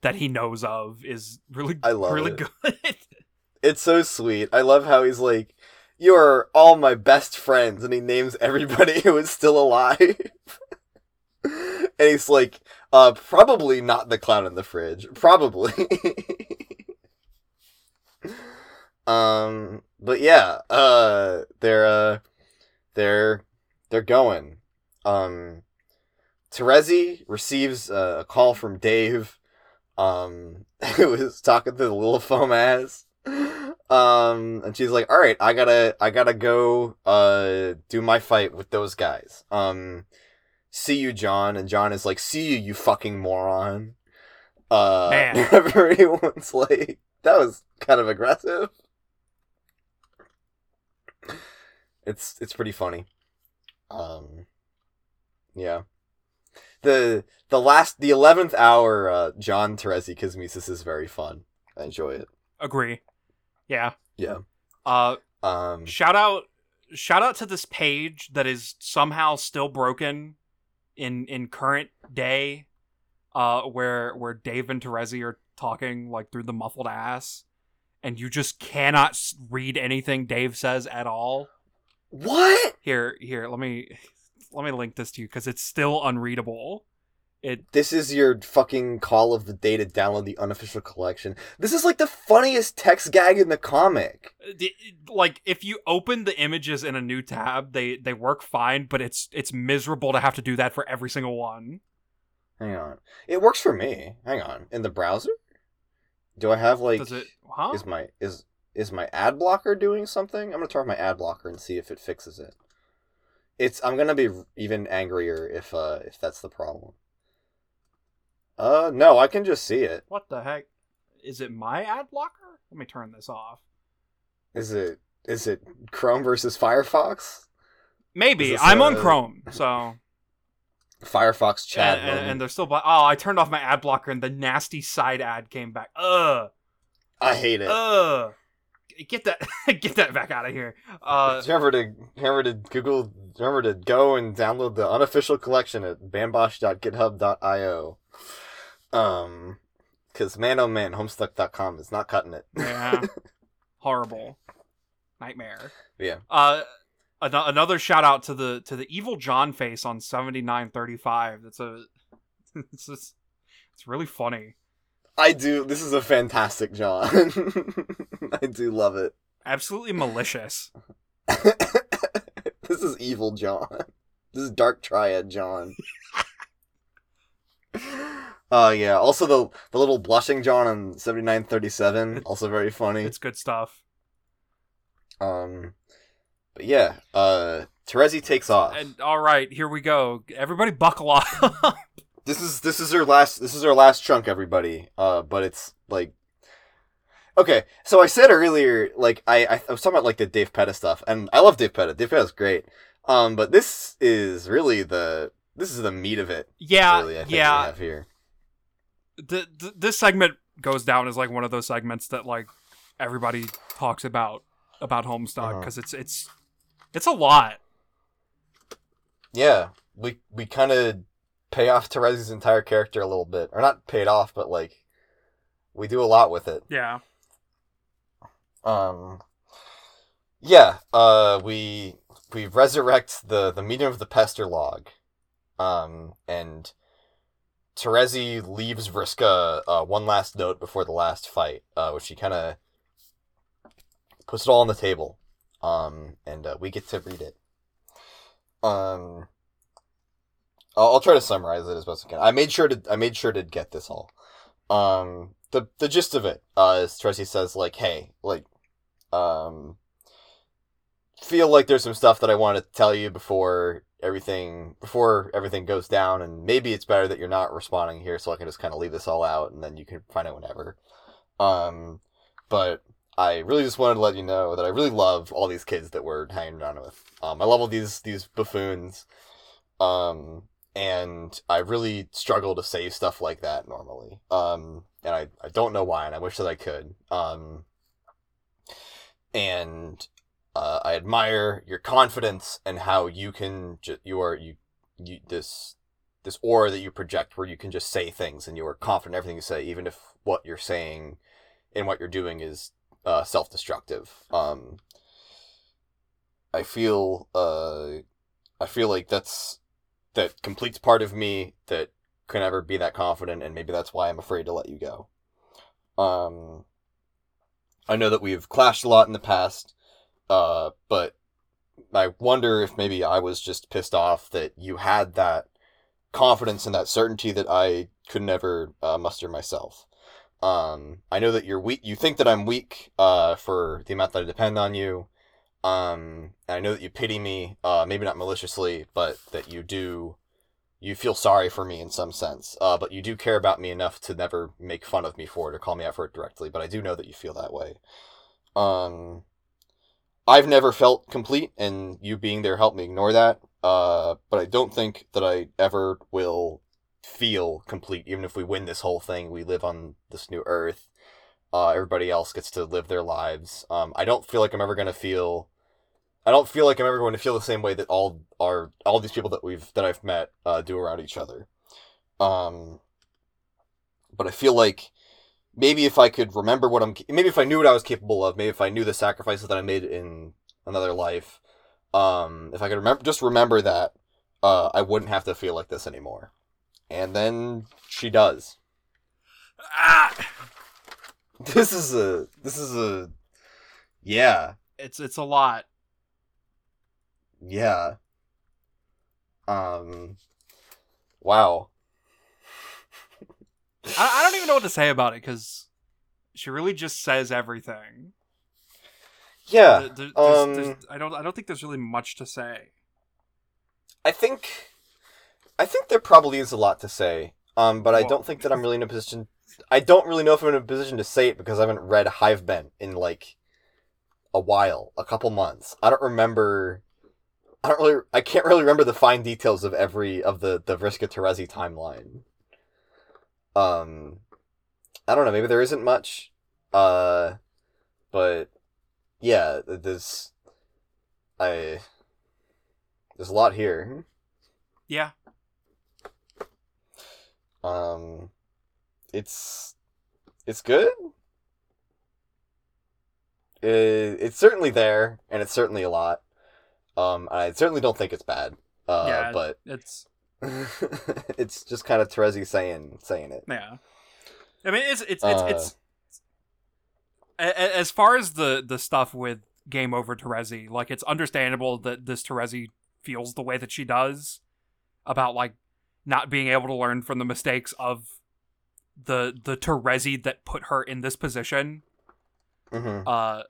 that he knows of is really I love really it. good. It's so sweet. I love how he's like, "You're all my best friends," and he names everybody who is still alive. And he's like, "Uh, probably not the clown in the fridge. Probably." um, but yeah, uh, they're uh, they're they're going. Um, Terezi receives uh, a call from Dave, um, who is talking to the little foam ass, um, and she's like, alright, I gotta, I gotta go, uh, do my fight with those guys, um, see you, John, and John is like, see you, you fucking moron, uh, Man. everyone's like, that was kind of aggressive, it's, it's pretty funny, um, yeah. The the last the eleventh hour uh, John Terezi Kismesis is very fun. I enjoy it. Agree. Yeah. Yeah. Uh um shout out shout out to this page that is somehow still broken in in current day uh where where Dave and Terezi are talking like through the muffled ass and you just cannot read anything Dave says at all. What? Here here let me Let me link this to you because it's still unreadable. It This is your fucking call of the day to download the unofficial collection. This is like the funniest text gag in the comic. Like if you open the images in a new tab, they, they work fine, but it's it's miserable to have to do that for every single one. Hang on. It works for me. Hang on. In the browser? Do I have like Does it, huh? is my is is my ad blocker doing something? I'm going to turn off my ad blocker and see if it fixes it. It's. I'm gonna be even angrier if uh if that's the problem. Uh no, I can just see it. What the heck? Is it my ad blocker? Let me turn this off. Is it? Is it Chrome versus Firefox? Maybe I'm a... on Chrome, so Firefox chat. And, and, and they're still. Blo- oh, I turned off my ad blocker, and the nasty side ad came back. Ugh. I hate it. Ugh. Get that get that back out of here. Uh, remember to remember to Google remember to go and download the unofficial collection at bambosh dot github dot io. Um because man oh man, homestuck dot com is not cutting it. Yeah. Horrible. Nightmare. Yeah. Uh an- another shout out to the to the evil John face on seventy-nine thirty-five. That's a it's just, it's really funny. I do. This is a fantastic John. I do love it. Absolutely malicious. This is evil John. This is Dark Triad John. Oh, uh, yeah. Also, the the little blushing John on seventy-nine thirty-seven, also very funny. It's good stuff. Um, but yeah, uh, Terezi takes off. And all right, here we go. Everybody, buckle up. This is this is her last. This is her last chunk, everybody. Uh, but it's like, okay. So I said earlier, like I I, I was talking about like the Davepeta stuff, and I love Davepeta. Davepeta's great. Um, but this is really the this is the meat of it. Yeah, really, I think yeah. We have here. The, the, this segment goes down as like one of those segments that like everybody talks about about Homestuck because uh-huh. it's it's it's a lot. Yeah, we we kind of pay off Terezi's entire character a little bit, or not paid off, but like we do a lot with it. Yeah. Um. Yeah. Uh. We we resurrect the the medium of the pester log, um, and Terezi leaves Vriska uh, one last note before the last fight, uh, which she kind of puts it all on the table, um, and uh, we get to read it. Um, I'll, I'll try to summarize it as best I can. I made sure to I made sure to get this all. Um, the the gist of it uh, is Terezi says like, "Hey, like, um, feel like there's some stuff that I want to tell you before." everything before everything goes down, and maybe it's better that you're not responding here so I can just kind of leave this all out and then you can find it whenever. Um, but I really just wanted to let you know that I really love all these kids that we're hanging around with. Um, I love all these, these buffoons. Um, and I really struggle to say stuff like that normally. Um, and I, I don't know why, and I wish that I could. Um, and Uh, I admire your confidence and how you can ju- you are you, you this this aura that you project where you can just say things and you are confident in everything you say, even if what you're saying and what you're doing is uh, self-destructive. Um, I feel uh, I feel like that's that completes part of me that can never be that confident, and maybe that's why I'm afraid to let you go. Um, I know that we've clashed a lot in the past. Uh, but I wonder if maybe I was just pissed off that you had that confidence and that certainty that I could never uh, muster myself. Um, I know that you're weak. You think that I'm weak, uh, for the amount that I depend on you. Um, and I know that you pity me, uh, maybe not maliciously, but that you do, you feel sorry for me in some sense. Uh, but you do care about me enough to never make fun of me for it or call me out for it directly. But I do know that you feel that way. Um... I've never felt complete, and you being there helped me ignore that, uh, but I don't think that I ever will feel complete, even if we win this whole thing, we live on this new earth, uh, everybody else gets to live their lives, um, I don't feel like I'm ever going to feel, I don't feel like I'm ever going to feel the same way that all our, all these people that we've, that I've met, uh, do around each other, um, but I feel like maybe if I could remember what I'm... Maybe if I knew what I was capable of, maybe if I knew the sacrifices that I made in another life, um, if I could remember, just remember that, uh, I wouldn't have to feel like this anymore. And then she does. Ah! This is a... This is a... Yeah. It's it's a lot. Yeah. Um. Wow. I don't even know what to say about it, because she really just says everything. Yeah, there, there, there's, um, there's, I don't. I don't think there's really much to say. I think, I think there probably is a lot to say. Um, but well, I don't think that I'm really in a position. I don't really know if I'm in a position to say it because I haven't read Hiveben in like a while, a couple months. I don't remember. I don't really. I can't really remember the fine details of every of the the Vriska Terezi timeline. Um, I don't know, maybe there isn't much, uh, but, yeah, there's, I, there's a lot here. Yeah. Um, it's, it's good. It, it's certainly there, and it's certainly a lot. Um, I certainly don't think it's bad, uh, yeah, but... it's... It's just kind of Terezi saying saying it. Yeah, I mean it's it's it's, uh, it's as far as the, the stuff with Game Over Terezi, like it's understandable that this Terezi feels the way that she does about like not being able to learn from the mistakes of the the Terezi that put her in this position. Mm-hmm. Uh,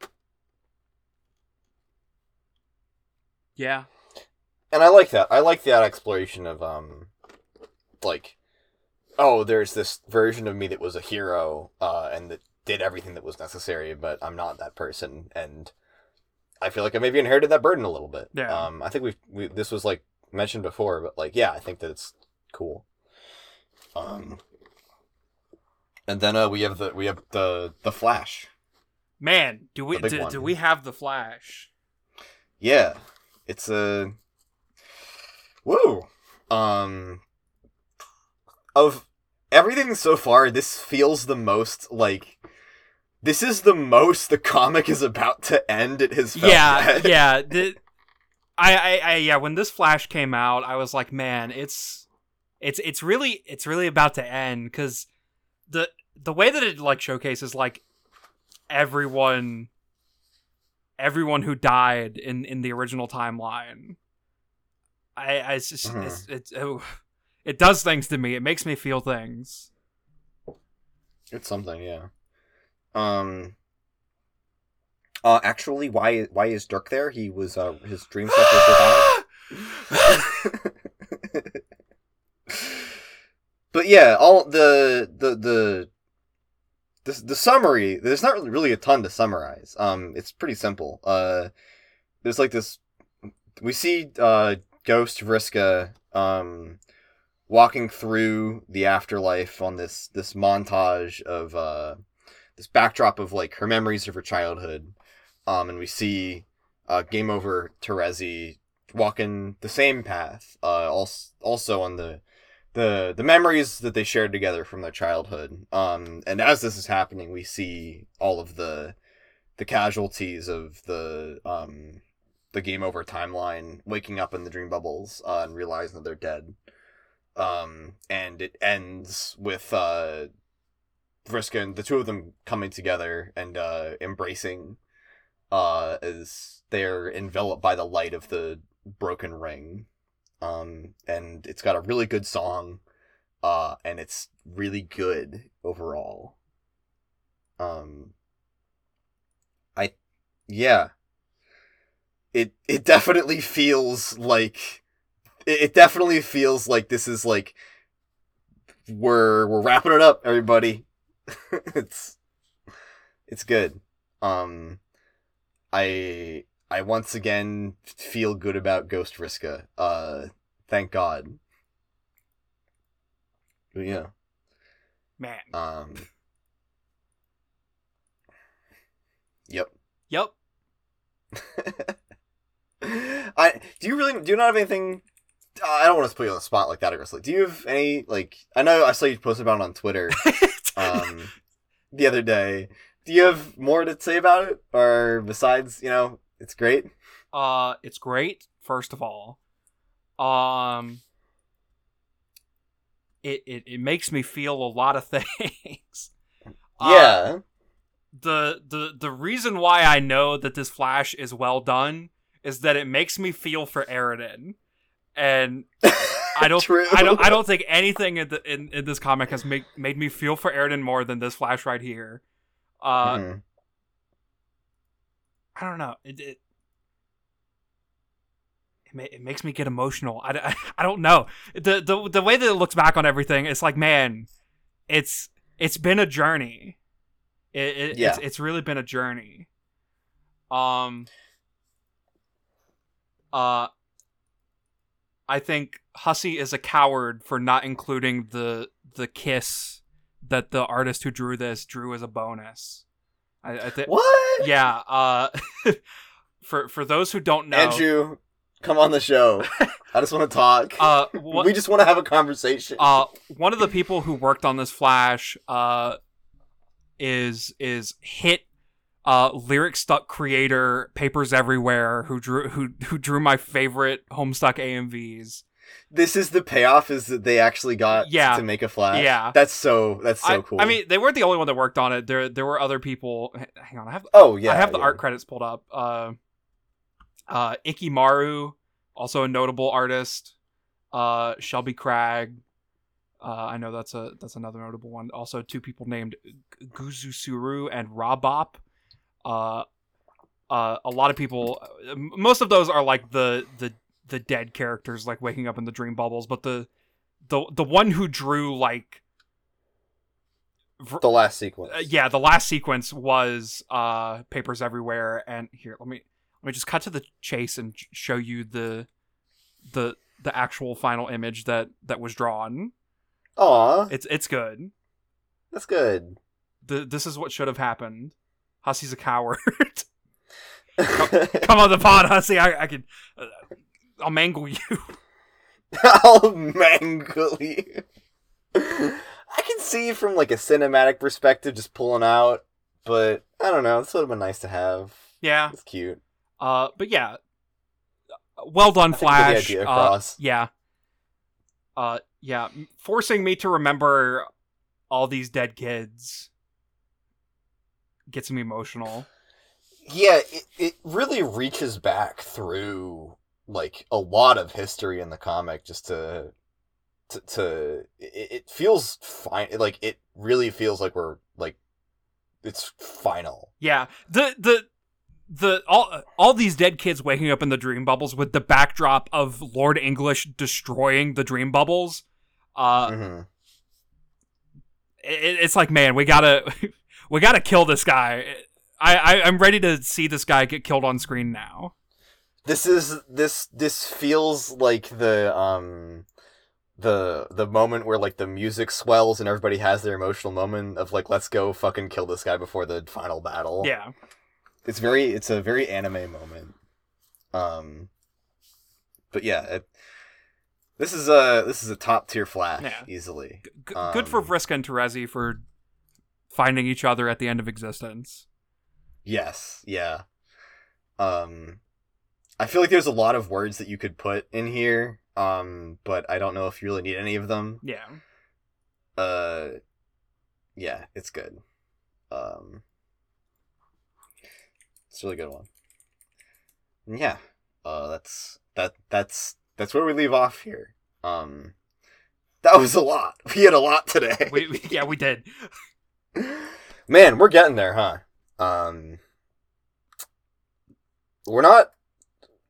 yeah. And I like that. I like that exploration of, um, like, oh, there's this version of me that was a hero, uh, and that did everything that was necessary, but I'm not that person, and I feel like I maybe inherited that burden a little bit. Yeah. Um, I think we've, we, this was, like, mentioned before, but, like, yeah, I think that it's cool. Um, and then, uh, we have the, we have the, the Flash. Man, do we, do, do we have the Flash? Yeah. It's, a. Whoa. Um, of everything so far, this feels the most, like, this is the most the comic is about to end it has felt. Yeah, yeah. The, I, I, I, yeah, when this Flash came out, I was like, man, it's, it's, it's really, it's really about to end, because the, the way that it, like, showcases, like, everyone, everyone who died in, in the original timeline. I, I it's just, mm-hmm. it's, it's, it, it does things to me. It makes me feel things. It's something, yeah. Um, uh, actually, why, why is Dirk there? He was, uh, his dream stuff was divine. But yeah, all the, the, the, the, the summary, there's not really a ton to summarize. Um, it's pretty simple. Uh, there's like this, we see, uh, Ghost Vriska, um, walking through the afterlife on this, this montage of, uh, this backdrop of, like, her memories of her childhood, um, and we see, uh, Game Over Terezi walking the same path, uh, also, also on the, the, the memories that they shared together from their childhood, um, and as this is happening, we see all of the, the casualties of the, um, the Game Over timeline waking up in the dream bubbles, uh, and realizing that they're dead, um, and it ends with, uh, Vriska and the two of them coming together and uh, embracing uh, as they're enveloped by the light of the broken ring. Um, and it's got a really good song, uh, and it's really good overall. Um, I, yeah. It, it definitely feels like, it, it definitely feels like this is like, we're, we're wrapping it up, everybody. it's it's good. Um, I I once again feel good about Ghost Vriska. Uh, thank God. But yeah, man. Um. Yep. Yep. I do you really do you not have anything? I don't want to put you on the spot like that, aggressively. Do you have any like? I know I saw you posted about it on Twitter. um, the other day. Do you have more to say about it? Or besides, you know, it's great? Uh, it's great, first of all. Um, it, it, it makes me feel a lot of things. Yeah. Um, the, the, the reason why I know that this Flash is well done is that it makes me feel for Eridan. And I don't, I don't, I don't think anything in, the, in, in this comic has make, made me feel for Eridan more than this Flash right here. Uh, mm-hmm. I don't know. It it, it, ma- it makes me get emotional. I, I, I don't know. The, the the way that it looks back on everything, it's like, man, it's it's been a journey. It, it, yeah. It's it's really been a journey. Um. Uh. I think Hussey is a coward for not including the the kiss that the artist who drew this drew as a bonus. I, I think what? Yeah. Uh, for for those who don't know, Andrew, come on the show. I just want to talk. Uh, wh- we just want to have a conversation. Uh, one of the people who worked on this Flash uh, is is hit uh, lyric stuck creator Papers Everywhere, who drew who who drew my favorite Homestuck A M Vs. This is the payoff, is that they actually got yeah. to make a Flash. Yeah, that's so that's so I, cool. I mean, they weren't the only one that worked on it. There there were other people. Hang on, I have oh yeah, I have the yeah. art credits pulled up. Uh, uh, Ikimaru, also a notable artist. Uh, Shelby Cragg, Uh, I know that's a that's another notable one. Also, two people named Guzusuru and Rabop. Uh, uh, a lot of people, most of those are like the the the dead characters, like waking up in the dream bubbles. But the the the one who drew like the last sequence, uh, yeah, the last sequence was uh, Papers Everywhere. And here, let me let me just cut to the chase and show you the the the actual final image that that was drawn. Aw, it's it's good. That's good. The, this is what should have happened. Hussey's a coward. come, come on the pod, Hussey. I, I can. Uh, I'll mangle you. I'll mangle you. I can see from like a cinematic perspective, just pulling out. But I don't know. This would have been nice to have. Yeah, it's cute. Uh, but yeah, well done, I Flash. Think the idea across. Uh, yeah. Uh, yeah, forcing me to remember all these dead kids gets me emotional. Yeah, it, it really reaches back through like a lot of history in the comic just to to, to it, it feels fine. Like it really feels like we're like it's final. Yeah, the the. The all all these dead kids waking up in the dream bubbles with the backdrop of Lord English destroying the dream bubbles. Uh, mm-hmm. it, it's like, man, we gotta we gotta kill this guy. I, I I'm ready to see this guy get killed on screen now. This is this this feels like the um the the moment where like the music swells and everybody has their emotional moment of like, let's go fucking kill this guy before the final battle. Yeah. It's very, it's a very anime moment, um, but yeah, it, this is a this is a top tier Flash, yeah. Easily. G- um, good for Vriska and Terezi for finding each other at the end of existence. Yes, yeah. Um, I feel like there's a lot of words that you could put in here, um, but I don't know if you really need any of them. Yeah. Uh, yeah, it's good. Um. It's a really good one. And yeah, uh, that's that that's that's where we leave off here. Um, that was a lot. We had a lot today. we, we, yeah, we did. Man, we're getting there, huh? Um, we're not.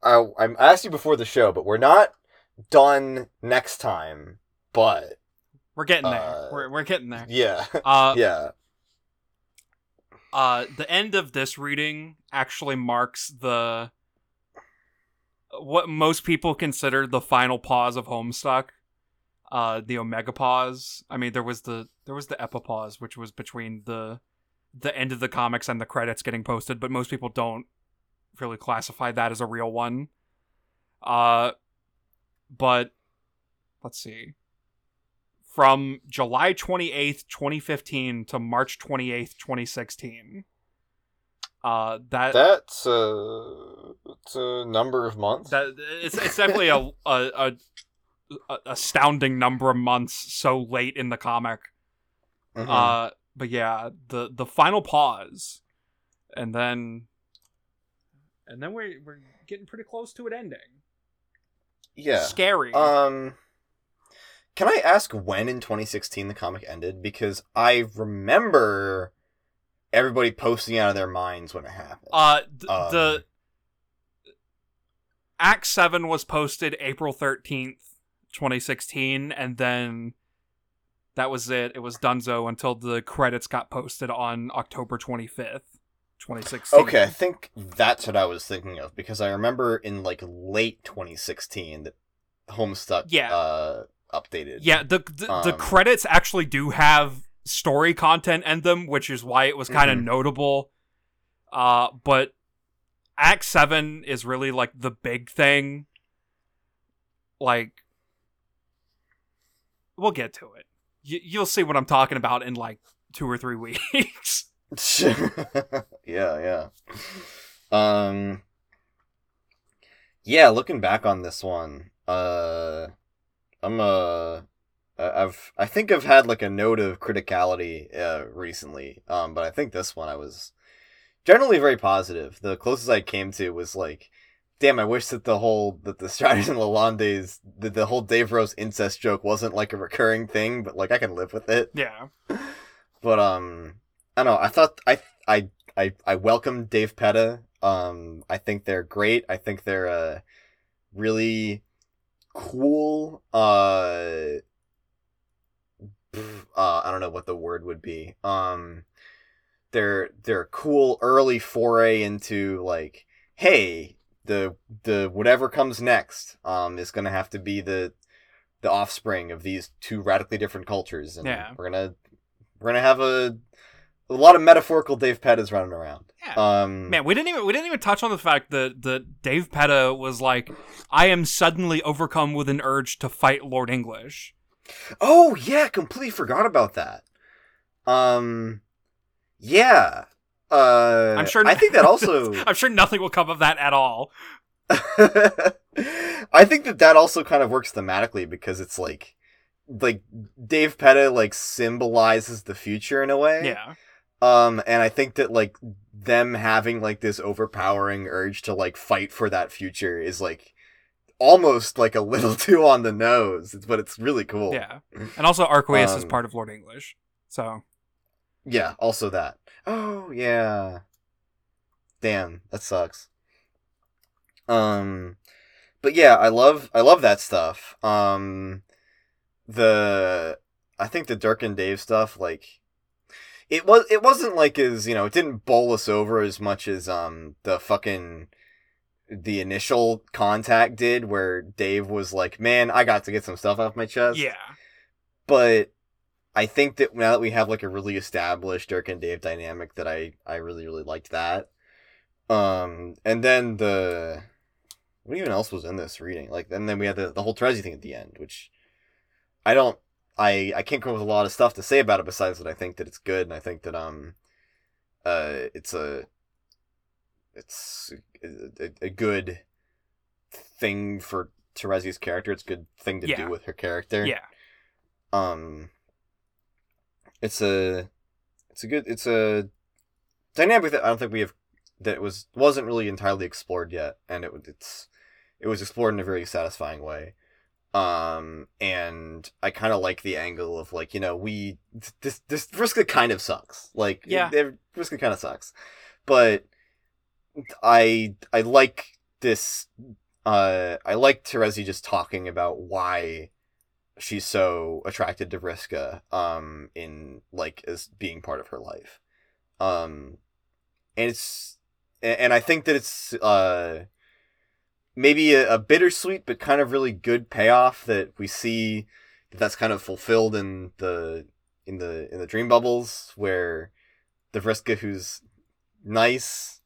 I I asked you before the show, but we're not done next time. But we're getting there. Uh, we're we're getting there. Yeah. Uh, yeah. Uh, the end of this reading actually marks the what most people consider the final pause of Homestuck, uh, the Omega pause. I mean, there was the there was the Epipause, which was between the the end of the comics and the credits getting posted, but most people don't really classify that as a real one. Uh, but let's see. From July twenty-eighth, twenty fifteen to March twenty-eighth, twenty sixteen. Uh, that that's a, it's a number of months. That, it's it's definitely a, a, a astounding number of months so late in the comic. Mm-hmm. Uh, but yeah, the, the final pause, and then and then we we're getting pretty close to it ending. Yeah, scary. Um. Can I ask when in twenty sixteen the comic ended? Because I remember everybody posting out of their minds when it happened. Uh, th- um, the Act seven was posted April thirteenth, twenty sixteen, and then that was it. It was donezo until the credits got posted on October twenty-fifth, twenty sixteen. Okay, I think that's what I was thinking of, because I remember in like late twenty sixteen that Homestuck... Yeah. Uh, updated. Yeah, the the, um, the credits actually do have story content in them, which is why it was kind of mm-hmm. notable. Uh, but Act seven is really like the big thing. Like, we'll get to it. Y- you'll see what I'm talking about in like two or three weeks. yeah, yeah. Um, yeah. Looking back on this one, uh. I'm uh, I've I think I've had like a note of criticality uh, recently, um, but I think this one I was generally very positive. The closest I came to was like damn, I wish that the whole, that the Striders and Lalandes, the, the whole Dave Rose incest joke wasn't, like, a recurring thing, but, like, I can live with it. Yeah. But, um, I don't know, I thought, I, I, I, I welcome Davepeta. Um, I think they're great. I think they're a really cool, uh, uh, I don't know what the word would be. Um, they're, they're a cool early foray into, like, hey, the the whatever comes next um is gonna have to be the the offspring of these two radically different cultures, and yeah. we're gonna we're gonna have a a lot of metaphorical Davepetas running around. Yeah. Um, man, we didn't even we didn't even touch on the fact that that Davepeta was like, I am suddenly overcome with an urge to fight Lord English. Oh yeah, completely forgot about that. Um, yeah. Uh, I'm sure. I think that also. I'm sure nothing will come of that at all. I think that that also kind of works thematically because it's like, like Davepeta like symbolizes the future in a way. Yeah. Um, and I think that like them having like this overpowering urge to like fight for that future is like almost like a little too on the nose, but it's really cool. Yeah. And also Arquius um, is part of Lord English, so. Yeah. Also that. Oh, yeah. Damn, that sucks. Um, but yeah, I love, I love that stuff. Um, the, I think the Dirk and Dave stuff, like, it was, it wasn't like as, you know, it didn't bowl us over as much as, um, the fucking, the initial contact did where Dave was like, man, I got to get some stuff off my chest. Yeah. But I think that now that we have, like, a really established Dirk and Dave dynamic that I, I really, really liked that. Um, and then the... What even else was in this reading? Like, and then we had the, the whole Terezi thing at the end, which I don't... I, I can't come up with a lot of stuff to say about it besides that I think that it's good, and I think that, um... Uh, it's a... It's a, a, a good thing for Terezi's character. It's a good thing to yeah. do with her character. Yeah. Um... It's a, it's a good, it's a dynamic that I don't think we have, that was, wasn't really entirely explored yet. And it it's, it was explored in a very satisfying way. Um, and I kind of like the angle of like, you know, we, this, this Vriska kind of sucks. Like, yeah, Vriska kind of sucks, but I, I like this, uh, I like Terezi just talking about why she's so attracted to Vriska, um, in, like, as being part of her life. Um, and it's, and I think that it's, uh, maybe a, a bittersweet, but kind of really good payoff that we see that that's kind of fulfilled in the, in the, in the dream bubbles, where the Vriska who's nice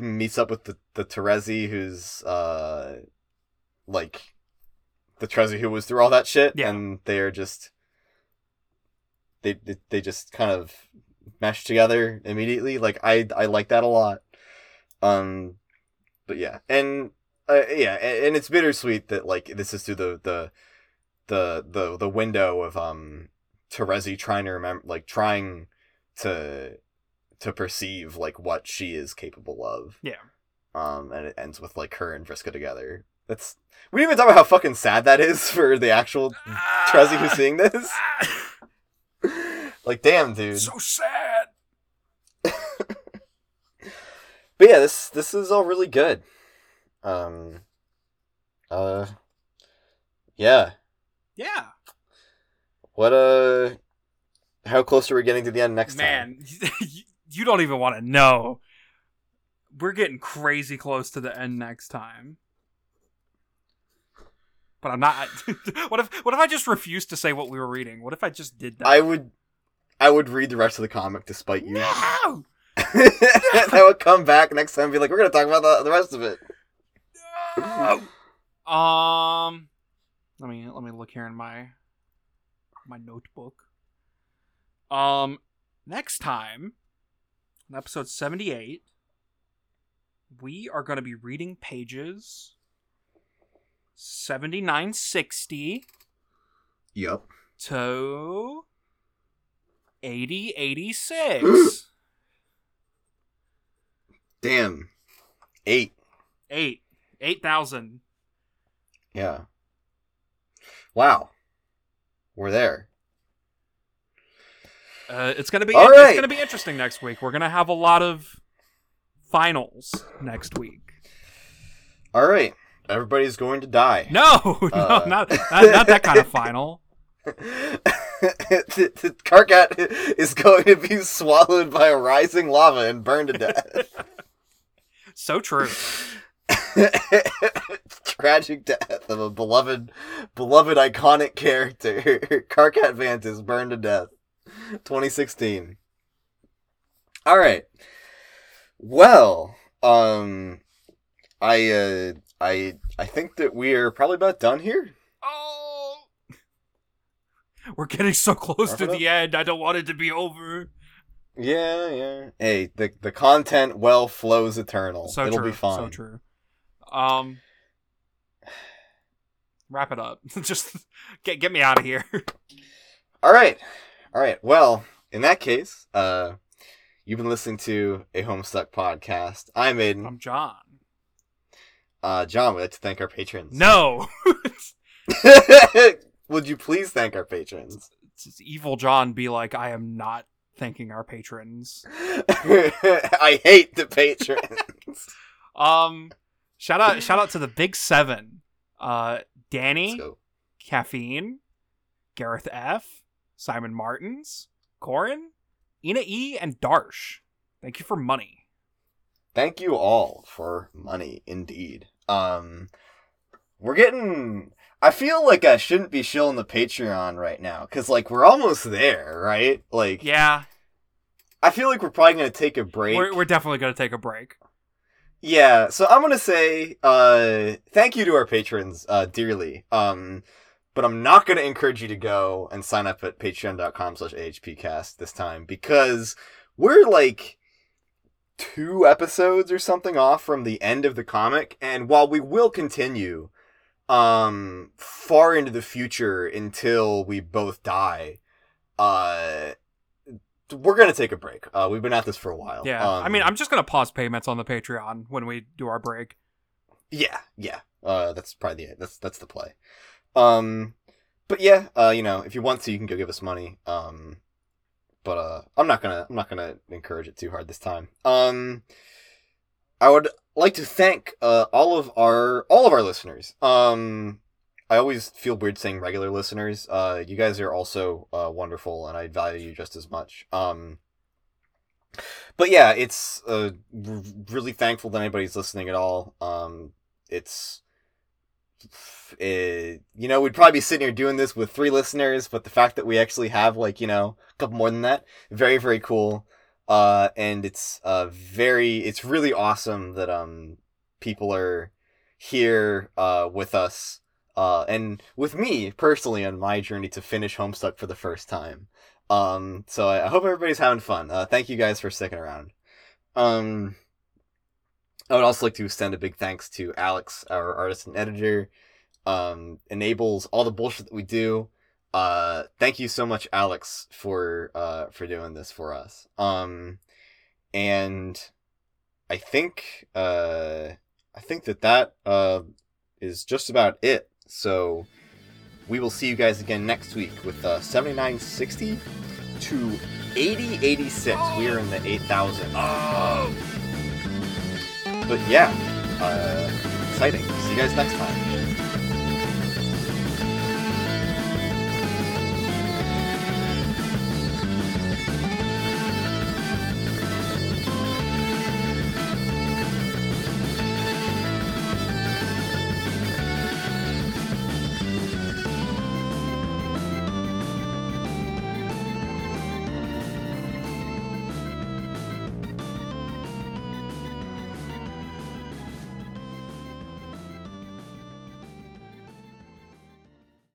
meets up with the, the Terezi who's, uh, like, the Terezi who was through all that shit, yeah. and they are just they they just kind of mesh together immediately. Like I I like that a lot, um, but yeah, and uh, yeah, and, and it's bittersweet that like this is through the the the the, the window of um Terezi trying to remember, like trying to to perceive like what she is capable of. Yeah, um, and it ends with like her and Vriska together. That's we didn't even talk about how fucking sad that is for the actual ah, Terezi who's seeing this. Ah, like, damn, dude. So sad. But yeah, this this is all really good. Um. Uh. Yeah. Yeah. What uh? How close are we getting to the end next Man, time? Man, you don't even want to know. We're getting crazy close to the end next time. But I'm not. What if? What if I just refused to say what we were reading? What if I just did that? I would. I would read the rest of the comic despite you. No. I would come back next time and be like, "We're going to talk about the, the rest of it." No. Um. Let me let me look here in my my notebook. Um. Next time, in episode seventy-eight, we are going to be reading pages seventy-nine sixty. Yep. To eighty eighty-six. Damn. Eight. Eight. Eight thousand. Yeah. Wow. We're there. Uh, it's gonna be All right. It's gonna be interesting next week. We're gonna have a lot of finals next week. All right. Everybody's going to die. No, no, uh, not, not not that kind of final. Karkat is going to be swallowed by a rising lava and burned to death. So true. Tragic death of a beloved, beloved iconic character. Karkat Vance is burned to death. twenty sixteen. All right. Well, um, I, uh, I, I think that we are probably about done here. Oh, we're getting so close Wrap to the end. I don't want it to be over. Yeah, yeah. Hey, the the content well flows eternal. So It'll true, be fun. So true. Um, wrap it up. Just get get me out of here. All right, all right. Well, in that case, uh, you've been listening to a Homestuck podcast. I'm Aiden. I'm John. Uh, John, we'd like to thank our patrons. No! Would you please thank our patrons? It's, it's evil John be like, I am not thanking our patrons. I hate the patrons. um, shout out shout out to the Big Seven. Uh, Danny, Caffeine, Gareth F, Simon Martins, Corin, Ina E, and Darsh. Thank you for money. Thank you all for money, indeed. Um, we're getting... I feel like I shouldn't be shilling the Patreon right now, because, like, we're almost there, right? Like, yeah. I feel like we're probably going to take a break. We're, we're definitely going to take a break. Yeah, so I'm going to say uh, thank you to our patrons, uh, dearly. Um, but I'm not going to encourage you to go and sign up at patreon.com slash ahpcast this time, because we're, like... two episodes or something off from the end of the comic, and while we will continue um far into the future until we both die, uh we're gonna take a break. Uh we've been at this for a while. Yeah. um, I mean, I'm just gonna pause payments on the Patreon when we do our break. Yeah, yeah. Uh that's probably the that's that's the play. Um but yeah, uh you know, if you want to, you can go give us money. um But uh, I'm not gonna I'm not gonna encourage it too hard this time. Um, I would like to thank uh, all of our all of our listeners. Um, I always feel weird saying regular listeners. Uh, you guys are also uh, wonderful, and I value you just as much. Um, but yeah, it's uh, r- really thankful that anybody's listening at all. Um, it's. It, you know, we'd probably be sitting here doing this with three listeners, but the fact that we actually have, like, you know, a couple more than that, very, very cool. Uh, and it's uh very, it's really awesome that um people are here uh with us uh and with me personally on my journey to finish Homestuck for the first time. Um, so I, I hope everybody's having fun. Uh, thank you guys for sticking around. Um. I would also like to send a big thanks to Alex, our artist and editor. Um, enables all the bullshit that we do. Uh, thank you so much, Alex, for uh, for doing this for us. Um, and I think uh, I think that that uh, is just about it. So we will see you guys again next week with uh, seventy-nine sixty to eighty eighty-six. Oh. We are in the eight thousand. Oh. But yeah, uh, exciting. See you guys next time.